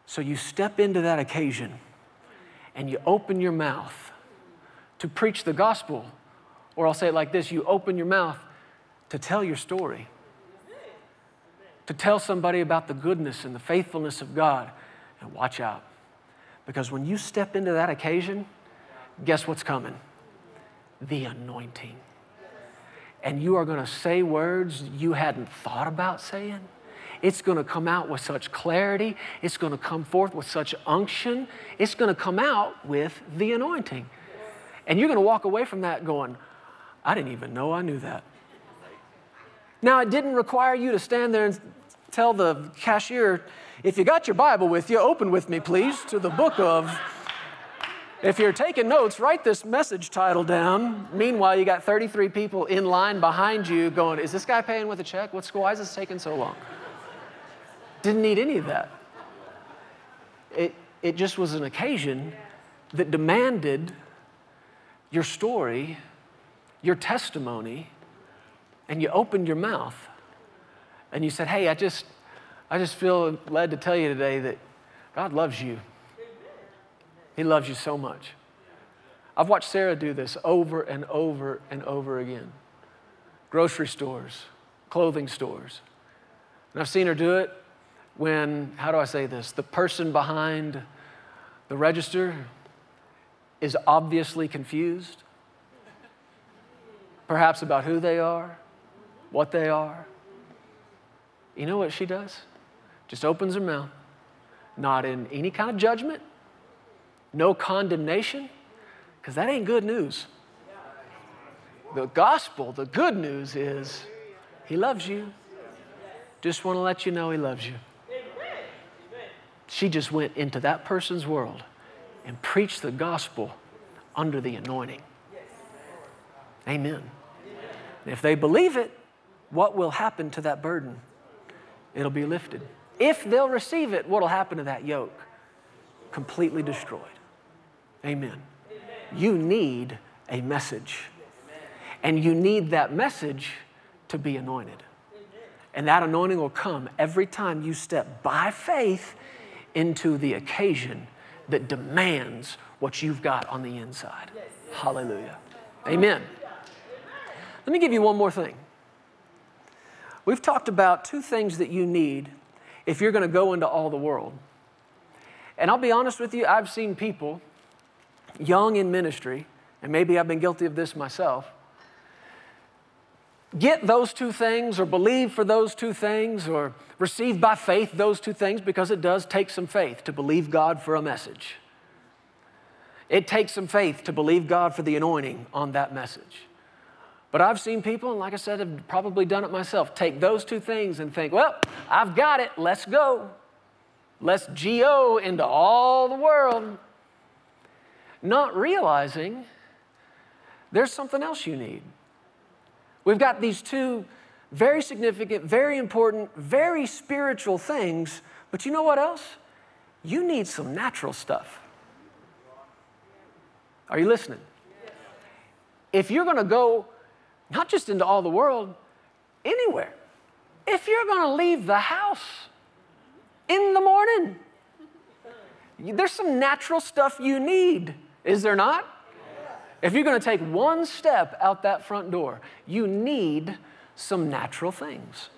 So you step into that occasion, and you open your mouth to preach the gospel, or I'll say it like this, you open your mouth to tell your story, to tell somebody about the goodness and the faithfulness of God, and watch out. Because when you step into that occasion, guess what's coming? The anointing. And you are going to say words you hadn't thought about saying. It's going to come out with such clarity. It's going to come forth with such unction. It's going to come out with the anointing. And you're going to walk away from that going, I didn't even know I knew that. Now, it didn't require you to stand there and tell the cashier, if you got your Bible with you, open with me, please, to the book of, if you're taking notes, write this message title down. Meanwhile, you got 33 people in line behind you going, is this guy paying with a check? Why is this taking so long? Didn't need any of that. It just was an occasion that demanded your story, your testimony, and you opened your mouth and you said, hey, I just feel led to tell you today that God loves you. He loves you so much. I've watched Sarah do this over and over and over again. Grocery stores, clothing stores. And I've seen her do it when, how do I say this? The person behind the register is obviously confused, perhaps about who they are, what they are. You know what she does? Just opens her mouth, not in any kind of judgment, no condemnation, because that ain't good news. The gospel, the good news is He loves you. Just want to let you know He loves you. She just went into that person's world and preached the gospel under the anointing. Amen. And if they believe it, what will happen to that burden? It'll be lifted. If they'll receive it, what'll happen to that yoke? Completely destroyed. Amen. You need a message. And you need that message to be anointed. And that anointing will come every time you step by faith into the occasion that demands what you've got on the inside. Hallelujah. Amen. Let me give you one more thing. We've talked about two things that you need if you're going to go into all the world. And I'll be honest with you, I've seen people young in ministry, and maybe I've been guilty of this myself, get those two things or believe for those two things or receive by faith those two things, because it does take some faith to believe God for a message. It takes some faith to believe God for the anointing on that message. But I've seen people, and like I said, I've probably done it myself, take those two things and think, well, I've got it, let's go. Let's G.O. into all the world. Not realizing there's something else you need. We've got these two very significant, very important, very spiritual things, but you know what else? you need some natural stuff. Are you listening? If you're going to go not just into all the world, anywhere, if you're going to leave the house in the morning, there's some natural stuff you need, is there not? If you're going to take one step out that front door, you need some natural things.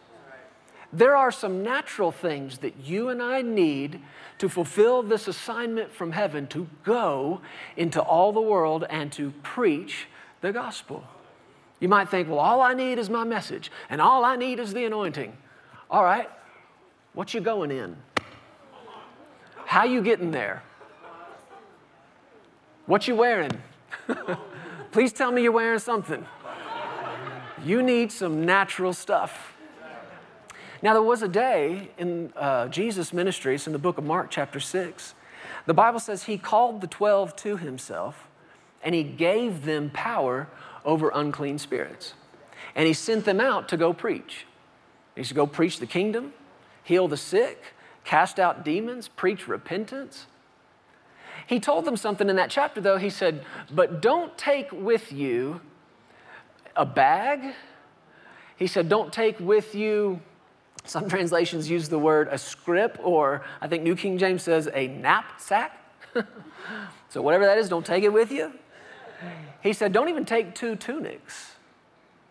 There are some natural things that you and I need to fulfill this assignment from heaven to go into all the world and to preach the gospel. You might think, well, all I need is my message, and all I need is the anointing. All right, what you going in? How you getting there? What you wearing? Please tell me you're wearing something. You need some natural stuff. Now, there was a day in Jesus' ministry, it's in the book of Mark chapter 6. The Bible says he called the 12 to himself, and he gave them power over unclean spirits. And he sent them out to go preach. He said, go preach the kingdom, heal the sick, cast out demons, preach repentance. He told them something in that chapter, though. He said, but don't take with you a bag. He said, don't take with you... Some translations use the word a scrip, or I think New King James says a knapsack. So whatever that is, don't take it with you. He said, don't even take two tunics.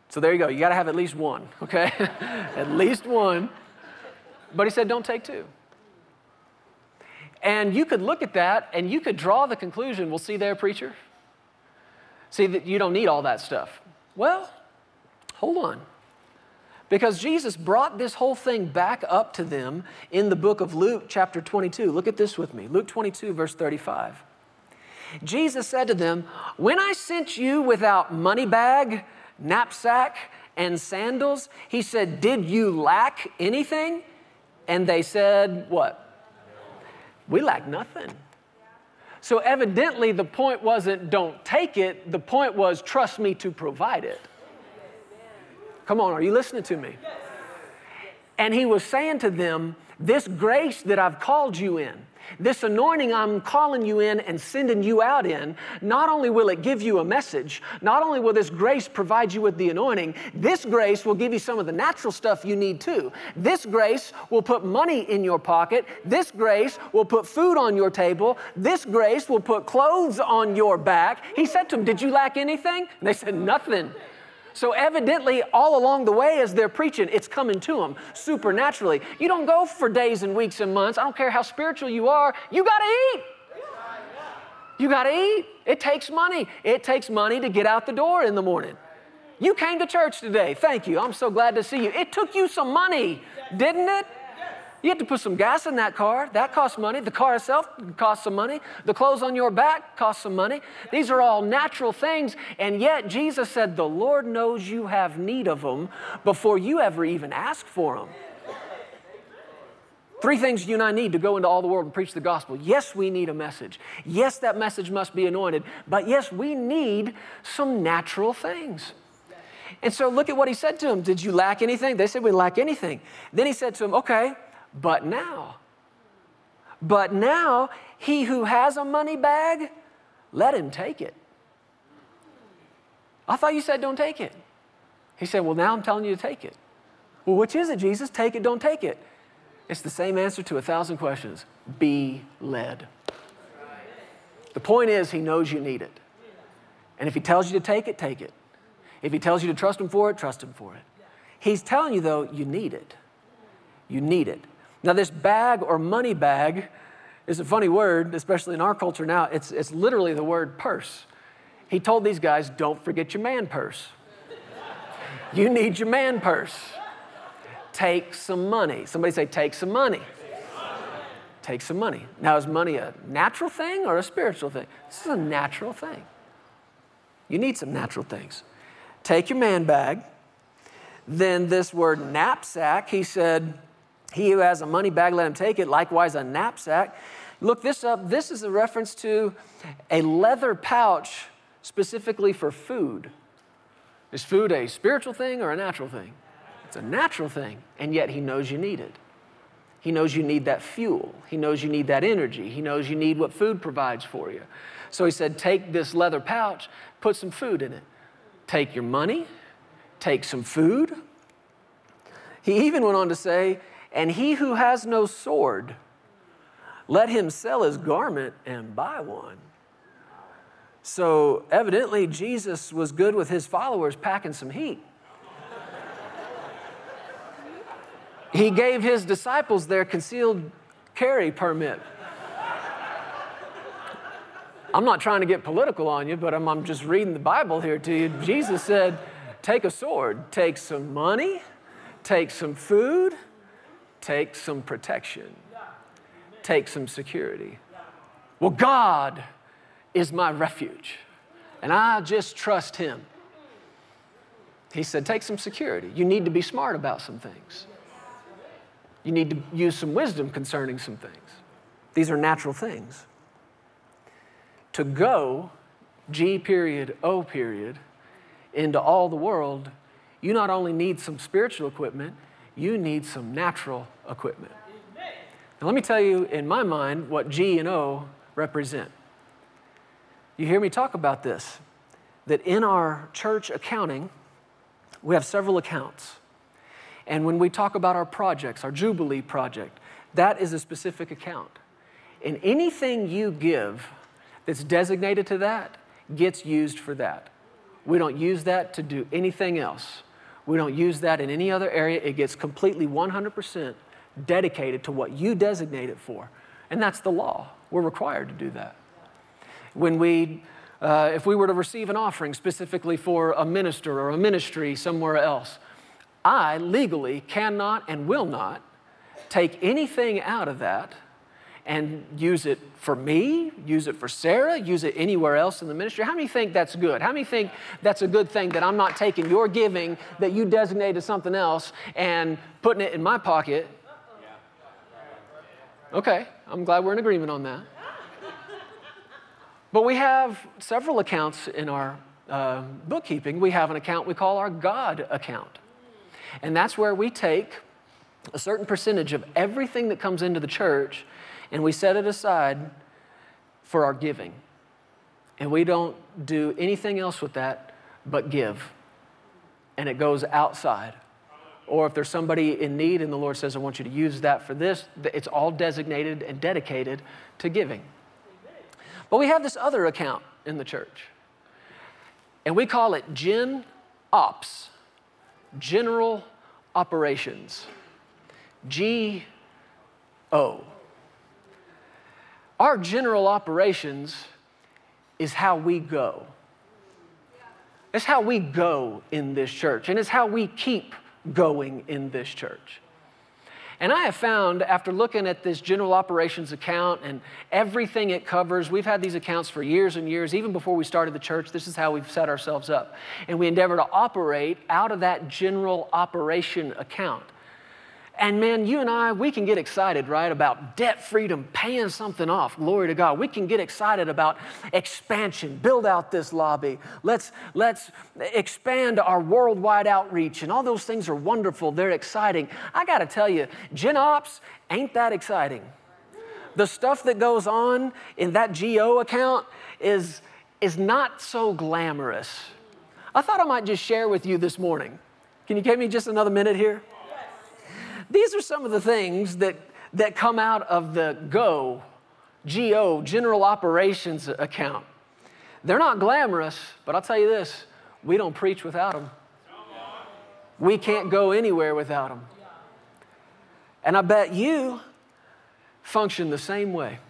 So there you go. You got to have at least one, okay? At least one. But he said, don't take two. And you could look at that, and you could draw the conclusion, well, see there, preacher? See, that you don't need all that stuff. Well, hold on. Because Jesus brought this whole thing back up to them in the book of Luke chapter 22. Look at this with me. Luke 22, verse 35. Jesus said to them, when I sent you without money bag, knapsack, and sandals, he said, did you lack anything? And they said, what? We lack nothing. So evidently the point wasn't don't take it. The point was trust me to provide it. Come on, are you listening to me? Yes. And he was saying to them, this grace that I've called you in, this anointing I'm calling you in and sending you out in, not only will it give you a message, not only will this grace provide you with the anointing, this grace will give you some of the natural stuff you need too. This grace will put money in your pocket. This grace will put food on your table. This grace will put clothes on your back. He said to them, did you lack anything? And they said, nothing. So evidently, all along the way as they're preaching, it's coming to them supernaturally. You don't go for days and weeks and months. I don't care how spiritual you are. You got to eat. You got to eat. It takes money. It takes money to get out the door in the morning. You came to church today. Thank you. I'm so glad to see you. It took you some money, didn't it? You had to put some gas in that car. That costs money. The car itself costs some money. The clothes on your back cost some money. These are all natural things. And yet Jesus said, the Lord knows you have need of them before you ever even ask for them. Three things you and I need to go into all the world and preach the gospel. Yes, we need a message. Yes, that message must be anointed. But yes, we need some natural things. And so look at what he said to them. Did you lack anything? They said, we lack anything. Then he said to them, okay, But now, he who has a money bag, let him take it. I thought you said don't take it. He said, well, now I'm telling you to take it. Well, which is it, Jesus? Take it, don't take it. It's the same answer to 1,000 questions. Be led. The point is, he knows you need it. And if he tells you to take it, take it. If he tells you to trust him for it, trust him for it. He's telling you, though, you need it. You need it. Now, this bag or money bag is a funny word, especially in our culture now. It's literally the word purse. He told these guys, don't forget your man purse. You need your man purse. Take some money. Somebody say, take some money. Take some money. Now, is money a natural thing or a spiritual thing? This is a natural thing. You need some natural things. Take your man bag. Then this word knapsack, he said, he who has a money bag, let him take it. Likewise, a knapsack. Look this up. This is a reference to a leather pouch specifically for food. Is food a spiritual thing or a natural thing? It's a natural thing, and yet he knows you need it. He knows you need that fuel. He knows you need that energy. He knows you need what food provides for you. So he said, take this leather pouch, put some food in it. Take your money, take some food. He even went on to say, and he who has no sword, let him sell his garment and buy one. So evidently Jesus was good with his followers packing some heat. He gave his disciples their concealed carry permit. I'm not trying to get political on you, but I'm just reading the Bible here to you. Jesus said, take a sword, take some money, take some food, take some protection, take some security. Well, God is my refuge, and I just trust him. He said, take some security. You need to be smart about some things. You need to use some wisdom concerning some things. These are natural things. To go, G.O., into all the world, you not only need some spiritual equipment, you need some natural equipment. Now, let me tell you, in my mind, what G and O represent. You hear me talk about this, that in our church accounting, we have several accounts. And when we talk about our projects, our Jubilee project, that is a specific account. And anything you give that's designated to that gets used for that. We don't use that to do anything else. We don't use that in any other area. It gets completely 100% dedicated to what you designate it for. And that's the law. We're required to do that. When we, if we were to receive an offering specifically for a minister or a ministry somewhere else, I legally cannot and will not take anything out of that and use it for me, use it for Sarah, use it anywhere else in the ministry. How many think that's good? How many think that's a good thing that I'm not taking your giving that you designated something else and putting it in my pocket? Okay, I'm glad we're in agreement on that. But we have several accounts in our bookkeeping. We have an account we call our God account. And that's where we take a certain percentage of everything that comes into the church and we set it aside for our giving. And we don't do anything else with that but give. And it goes outside. Or if there's somebody in need and the Lord says, I want you to use that for this, it's all designated and dedicated to giving. But we have this other account in the church. And we call it Gen Ops. General Operations, G.O. Our general operations is how we go. It's how we go in this church, and it's how we keep going in this church. And I have found, after looking at this general operations account and everything it covers, we've had these accounts for years and years. Even before we started the church, this is how we've set ourselves up. And we endeavor to operate out of that general operation account. And man, you and I, we can get excited, right, about debt freedom, paying something off, glory to God. We can get excited about expansion, build out this lobby. Let's expand our worldwide outreach, and all those things are wonderful. They're exciting. I got to tell you, Gen Ops ain't that exciting. The stuff that goes on in that GO account is not so glamorous. I thought I might just share with you this morning. Can you give me just another minute here? These are some of the things that come out of the G.O., General Operations account. They're not glamorous, but I'll tell you this, we don't preach without them. We can't go anywhere without them. And I bet you function the same way.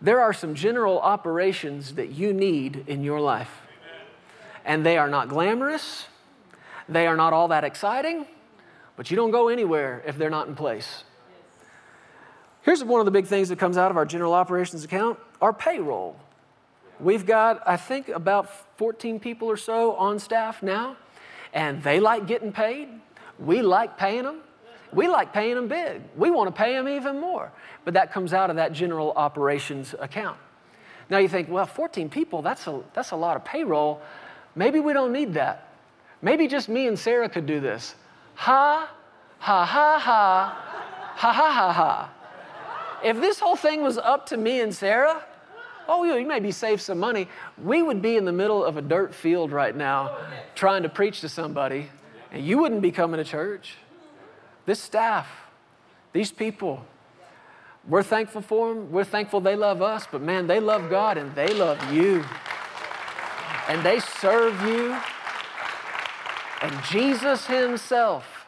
There are some general operations that you need in your life. And they are not glamorous. They are not all that exciting. But you don't go anywhere if they're not in place. Here's one of the big things that comes out of our general operations account, our payroll. We've got, I think, about 14 people or so on staff now, and they like getting paid. We like paying them. We like paying them big. We want to pay them even more. But that comes out of that general operations account. Now you think, well, 14 people, that's a lot of payroll. Maybe we don't need that. Maybe just me and Sarah could do this. Ha, ha, ha, ha, Ha ha ha ha. If this whole thing was up to me and Sarah, oh, you maybe save some money. We would be in the middle of a dirt field right now trying to preach to somebody, and you wouldn't be coming to church. This staff, these people, we're thankful for them. We're thankful they love us, but man, they love God and they love you. And they serve you. And Jesus himself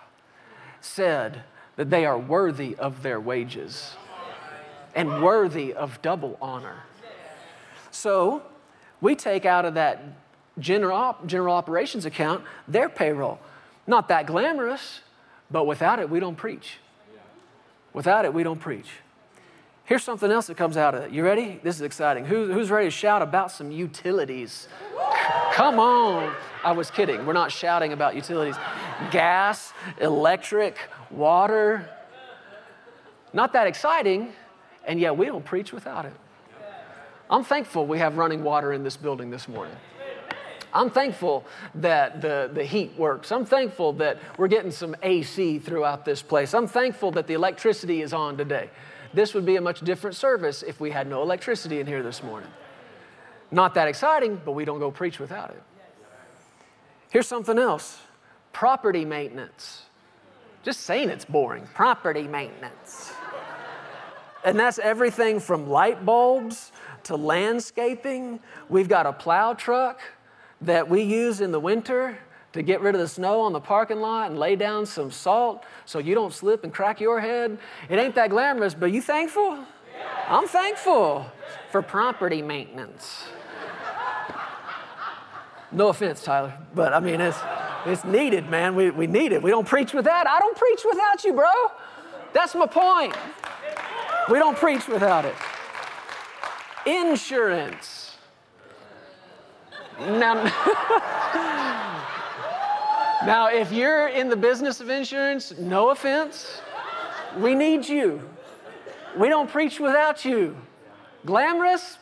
said that they are worthy of their wages and worthy of double honor. So we take out of that general operations account their payroll. Not that glamorous, but without it, we don't preach. Without it, we don't preach. Here's something else that comes out of it. You ready? This is exciting. Who's ready to shout about some utilities? Come on. I was kidding. We're not shouting about utilities. Gas, electric, water. Not that exciting, and yet we don't preach without it. I'm thankful we have running water in this building this morning. I'm thankful that the heat works. I'm thankful that we're getting some AC throughout this place. I'm thankful that the electricity is on today. This would be a much different service if we had no electricity in here this morning. Not that exciting, but we don't go preach without it. Here's something else. Property maintenance. Just saying it's boring. Property maintenance. And that's everything from light bulbs to landscaping. We've got a plow truck that we use in the winter to get rid of the snow on the parking lot and lay down some salt so you don't slip and crack your head. It ain't that glamorous, but you thankful? Yeah. I'm thankful for property maintenance. No offense, Tyler, but I mean, it's needed, man. We need it. We don't preach with that. I don't preach without you, bro. That's my point. We don't preach without it. Insurance. Now, if you're in the business of insurance, no offense, we need you. We don't preach without you. Glamorous?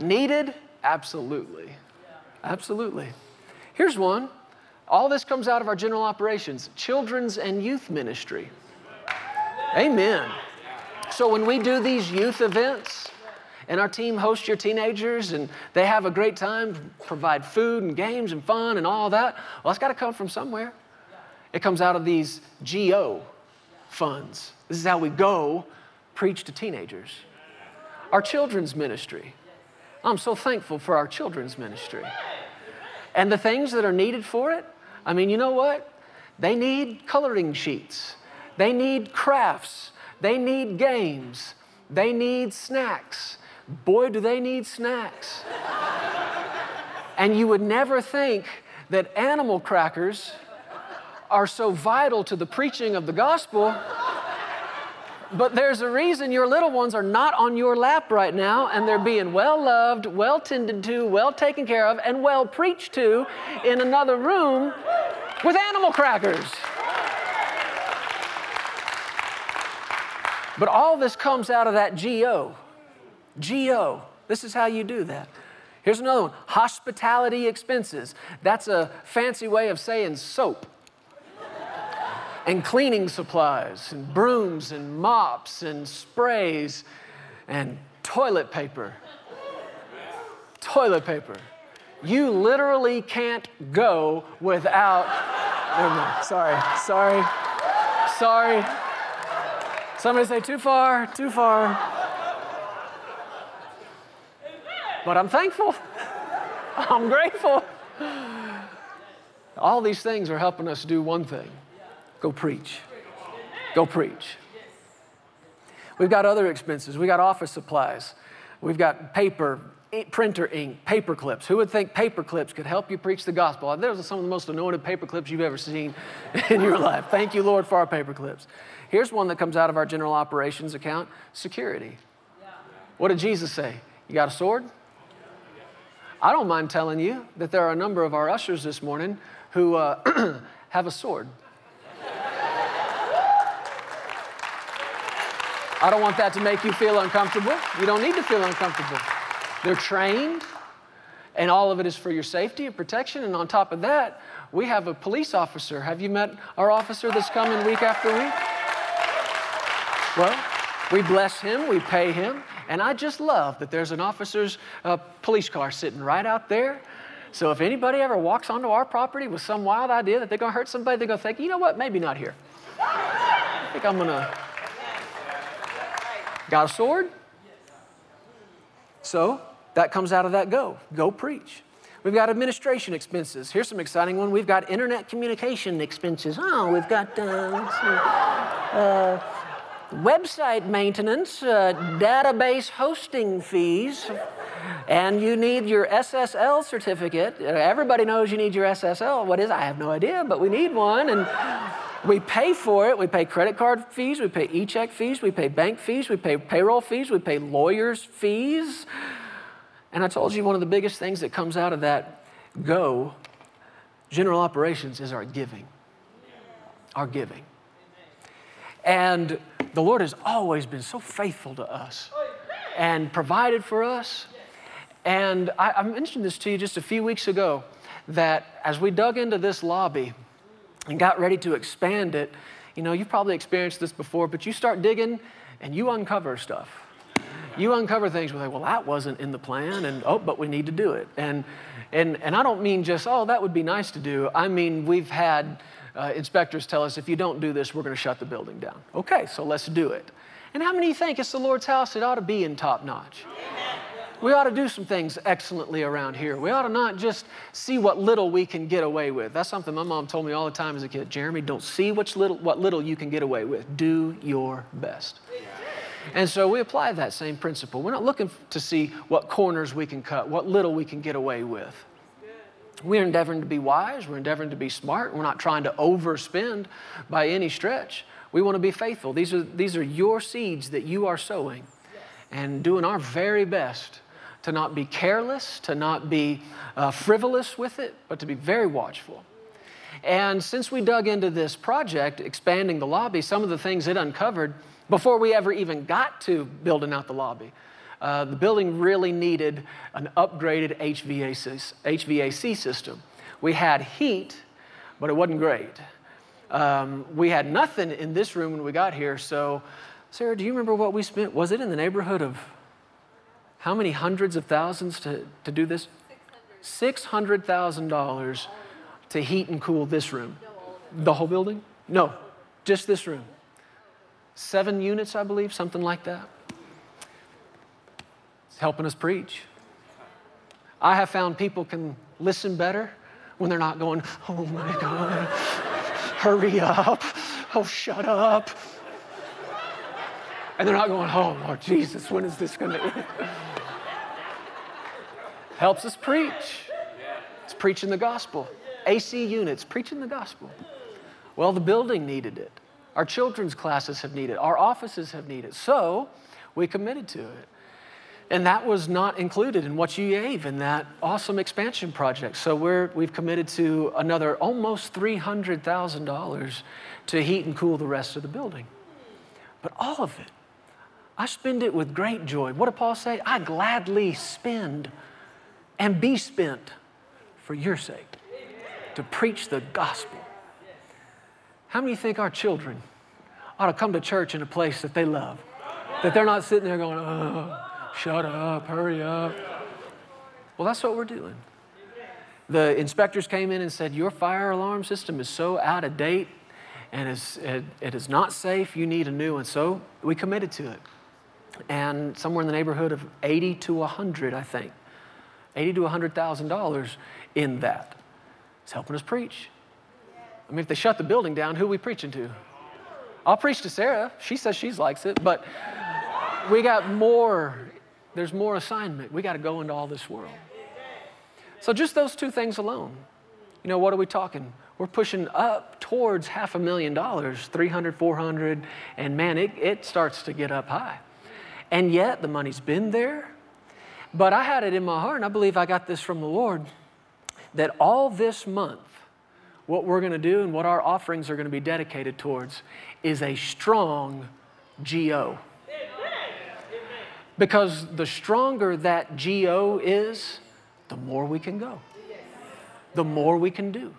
Needed? Absolutely. Absolutely. Here's one. All this comes out of our general operations, children's and youth ministry. Amen. So when we do these youth events, and our team hosts your teenagers, and they have a great time, provide food and games and fun and all that. Well, it's got to come from somewhere. It comes out of these G.O. funds. This is how we go preach to teenagers. Our children's ministry. I'm so thankful for our children's ministry. And the things that are needed for it, I mean, you know what? They need coloring sheets. They need crafts. They need games. They need snacks. Boy, do they need snacks. And you would never think that animal crackers are so vital to the preaching of the gospel, but there's a reason your little ones are not on your lap right now, and they're being well-loved, well-tended to, well-taken care of, and well-preached to in another room with animal crackers. But all this comes out of that G.O. G.O. This is how you do that. Here's another one. Hospitality expenses. That's a fancy way of saying soap and cleaning supplies and brooms and mops and sprays and toilet paper. Toilet paper. You literally can't go without... Sorry. Somebody say, too far. But I'm thankful. I'm grateful. All these things are helping us do one thing. Go preach. Go preach. We've got other expenses. We've got office supplies. We've got paper, printer ink, paper clips. Who would think paper clips could help you preach the gospel? Those are some of the most anointed paper clips you've ever seen in your life. Thank you, Lord, for our paper clips. Here's one that comes out of our general operations account, security. What did Jesus say? You got a sword? I don't mind telling you that there are a number of our ushers this morning who have a sword. I don't want that to make you feel uncomfortable. You don't need to feel uncomfortable. They're trained. And all of it is for your safety and protection. And on top of that, we have a police officer. Have you met our officer that's coming week after week? Well, we bless him, we pay him. And I just love that there's an officer's police car sitting right out there. So if anybody ever walks onto our property with some wild idea that they're going to hurt somebody, they're going to think, you know what, maybe not here. I think I'm going to... Got a sword? So that comes out of that go preach. We've got administration expenses. Here's some exciting one. We've got internet communication expenses. Oh, we've got website maintenance, database hosting fees, and you need your SSL certificate. Everybody knows you need your SSL. What is it? I have no idea, but we need one. And we pay for it. We pay credit card fees. We pay e-check fees. We pay bank fees. We pay payroll fees. We pay lawyers' fees. And I told you one of the biggest things that comes out of that go, general operations, is our giving. Our giving. And the Lord has always been so faithful to us and provided for us. And I mentioned this to you just a few weeks ago, that as we dug into this lobby and got ready to expand it, you know, you've probably experienced this before, but you start digging and you uncover stuff. You uncover things where, well, that wasn't in the plan, and oh, but we need to do it. And I don't mean just, oh, that would be nice to do. I mean, we've had inspectors tell us, if you don't do this, we're going to shut the building down. Okay, so let's do it. And how many think it's the Lord's house? It ought to be in top notch. Amen. We ought to do some things excellently around here. We ought to not just see what little we can get away with. That's something my mom told me all the time as a kid. Jeremy, don't see what little you can get away with. Do your best. Yeah. And so we apply that same principle. We're not looking to see what corners we can cut, what little we can get away with. We're endeavoring to be wise. We're endeavoring to be smart. We're not trying to overspend by any stretch. We want to be faithful. These are your seeds that you are sowing, and doing our very best to not be careless, to not be frivolous with it, but to be very watchful. And since we dug into this project, expanding the lobby, some of the things it uncovered before we ever even got to building out the lobby. The building really needed an upgraded HVAC system. We had heat, but it wasn't great. We had nothing in this room when we got here. So, Sarah, do you remember what we spent? Was it in the neighborhood of how many hundreds of thousands to do this? $600,000 to heat and cool this room. No, the whole building? No, just this room. 7 units, I believe, something like that. It's helping us preach. I have found people can listen better when they're not going, oh my God, hurry up, oh shut up. And they're not going, oh Lord Jesus, when is this gonna end? Helps us preach. It's preaching the gospel. AC units, preaching the gospel. Well, the building needed it. Our children's classes have needed it. Our offices have needed it. So we committed to it. And that was not included in what you gave in that awesome expansion project. So we've committed to another almost $300,000 to heat and cool the rest of the building. But all of it, I spend it with great joy. What did Paul say? I gladly spend and be spent for your sake, to preach the gospel. How many think our children ought to come to church in a place that they love, that they're not sitting there going, oh, shut up, hurry up. Well, that's what we're doing. The inspectors came in and said, your fire alarm system is so out of date and it is not safe. You need a new one. So we committed to it. And somewhere in the neighborhood of 80 to 100, I think, $80,000 to $100,000 in that. It's helping us preach. I mean, if they shut the building down, who are we preaching to? I'll preach to Sarah. She says she likes it, but we got more. There's more assignment. We got to go into all this world. So just those two things alone, you know, what are we talking? We're pushing up towards $500,000, 300, 400, and man, it starts to get up high. And yet the money's been there, but I had it in my heart, and I believe I got this from the Lord, that all this month, what we're going to do and what our offerings are going to be dedicated towards is a strong G.O. Because the stronger that G.O. is, the more we can go. The more we can do.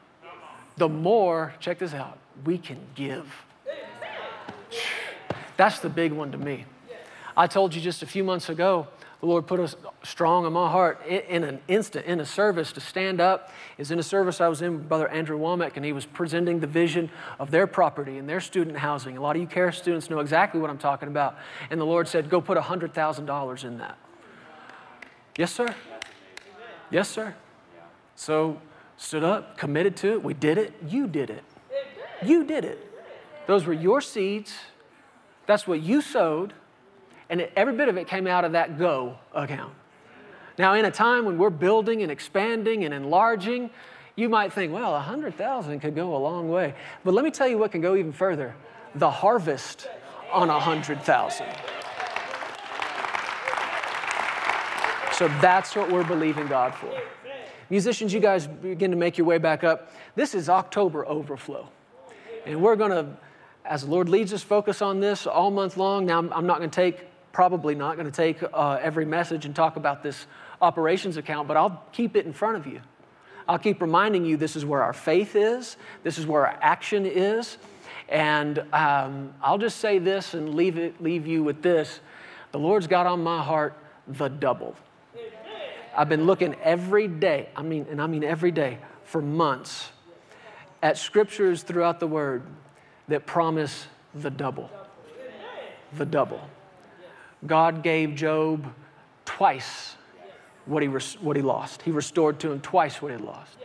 The more, check this out, we can give. That's the big one to me. I told you just a few months ago, the Lord put us strong in my heart in an instant, in a service to stand up. It was in a service I was in with Brother Andrew Womack, and he was presenting the vision of their property and their student housing. A lot of you care students know exactly what I'm talking about. And the Lord said, go put $100,000 in that. Yes, sir. Yes, sir. So stood up, committed to it. We did it. You did it. You did it. Those were your seeds. That's what you sowed. And every bit of it came out of that Go account. Now, in a time when we're building and expanding and enlarging, you might think, well, 100,000 could go a long way. But let me tell you what can go even further. The harvest on 100,000. So that's what we're believing God for. Musicians, you guys begin to make your way back up. This is October Overflow. And we're going to, as the Lord leads us, focus on this all month long. Now, I'm not going to take, probably not going to take every message and talk about this operations account, but I'll keep it in front of you. I'll keep reminding you this is where our faith is. This is where our action is. And I'll just say this and leave you with this. The Lord's got on my heart the double. I've been looking every day, I mean every day for months at scriptures throughout the Word that promise the double. The double. God gave Job twice what he lost. He restored to him twice what he lost.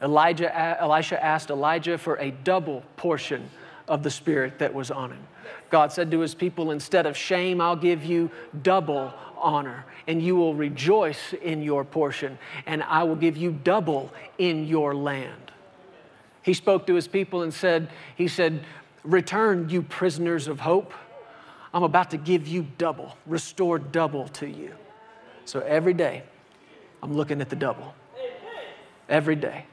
Elisha asked Elijah for a double portion of the Spirit that was on him. God said to his people, instead of shame, I'll give you double honor, and you will rejoice in your portion, and I will give you double in your land. He spoke to his people and said, return, you prisoners of hope. I'm about to give you double, restore double to you. So every day, I'm looking at the double. Every day.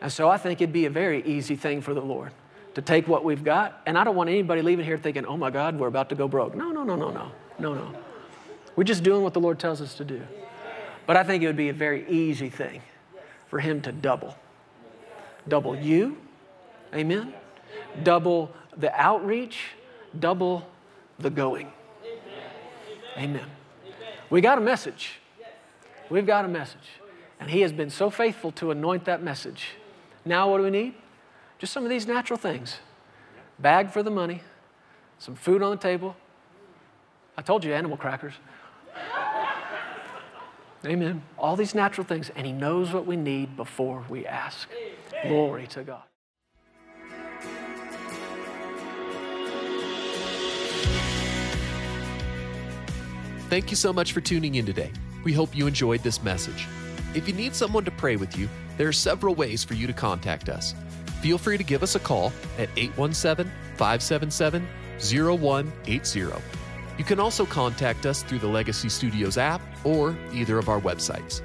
And so I think it'd be a very easy thing for the Lord to take what we've got, and I don't want anybody leaving here thinking, oh my God, we're about to go broke. No. We're just doing what the Lord tells us to do. But I think it would be a very easy thing for him to double. Double you, amen? Double the outreach, double the going. Amen. We got a message. We've got a message. And he has been so faithful to anoint that message. Now what do we need? Just some of these natural things. Bag for the money, some food on the table. I told you, animal crackers. Amen. All these natural things, and he knows what we need before we ask. Amen. Glory to God. Thank you so much for tuning in today. We hope you enjoyed this message. If you need someone to pray with you, there are several ways for you to contact us. Feel free to give us a call at 817-577-0180. You can also contact us through the Legacy Studios app or either of our websites.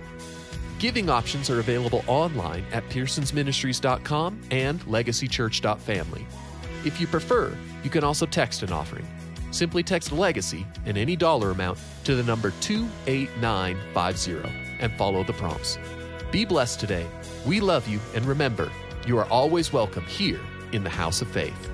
Giving options are available online at pearsonsministries.com and legacychurch.family. If you prefer, you can also text an offering. Simply text Legacy and any dollar amount to the number 28950 and follow the prompts. Be blessed today. We love you, and remember, you are always welcome here in the House of Faith.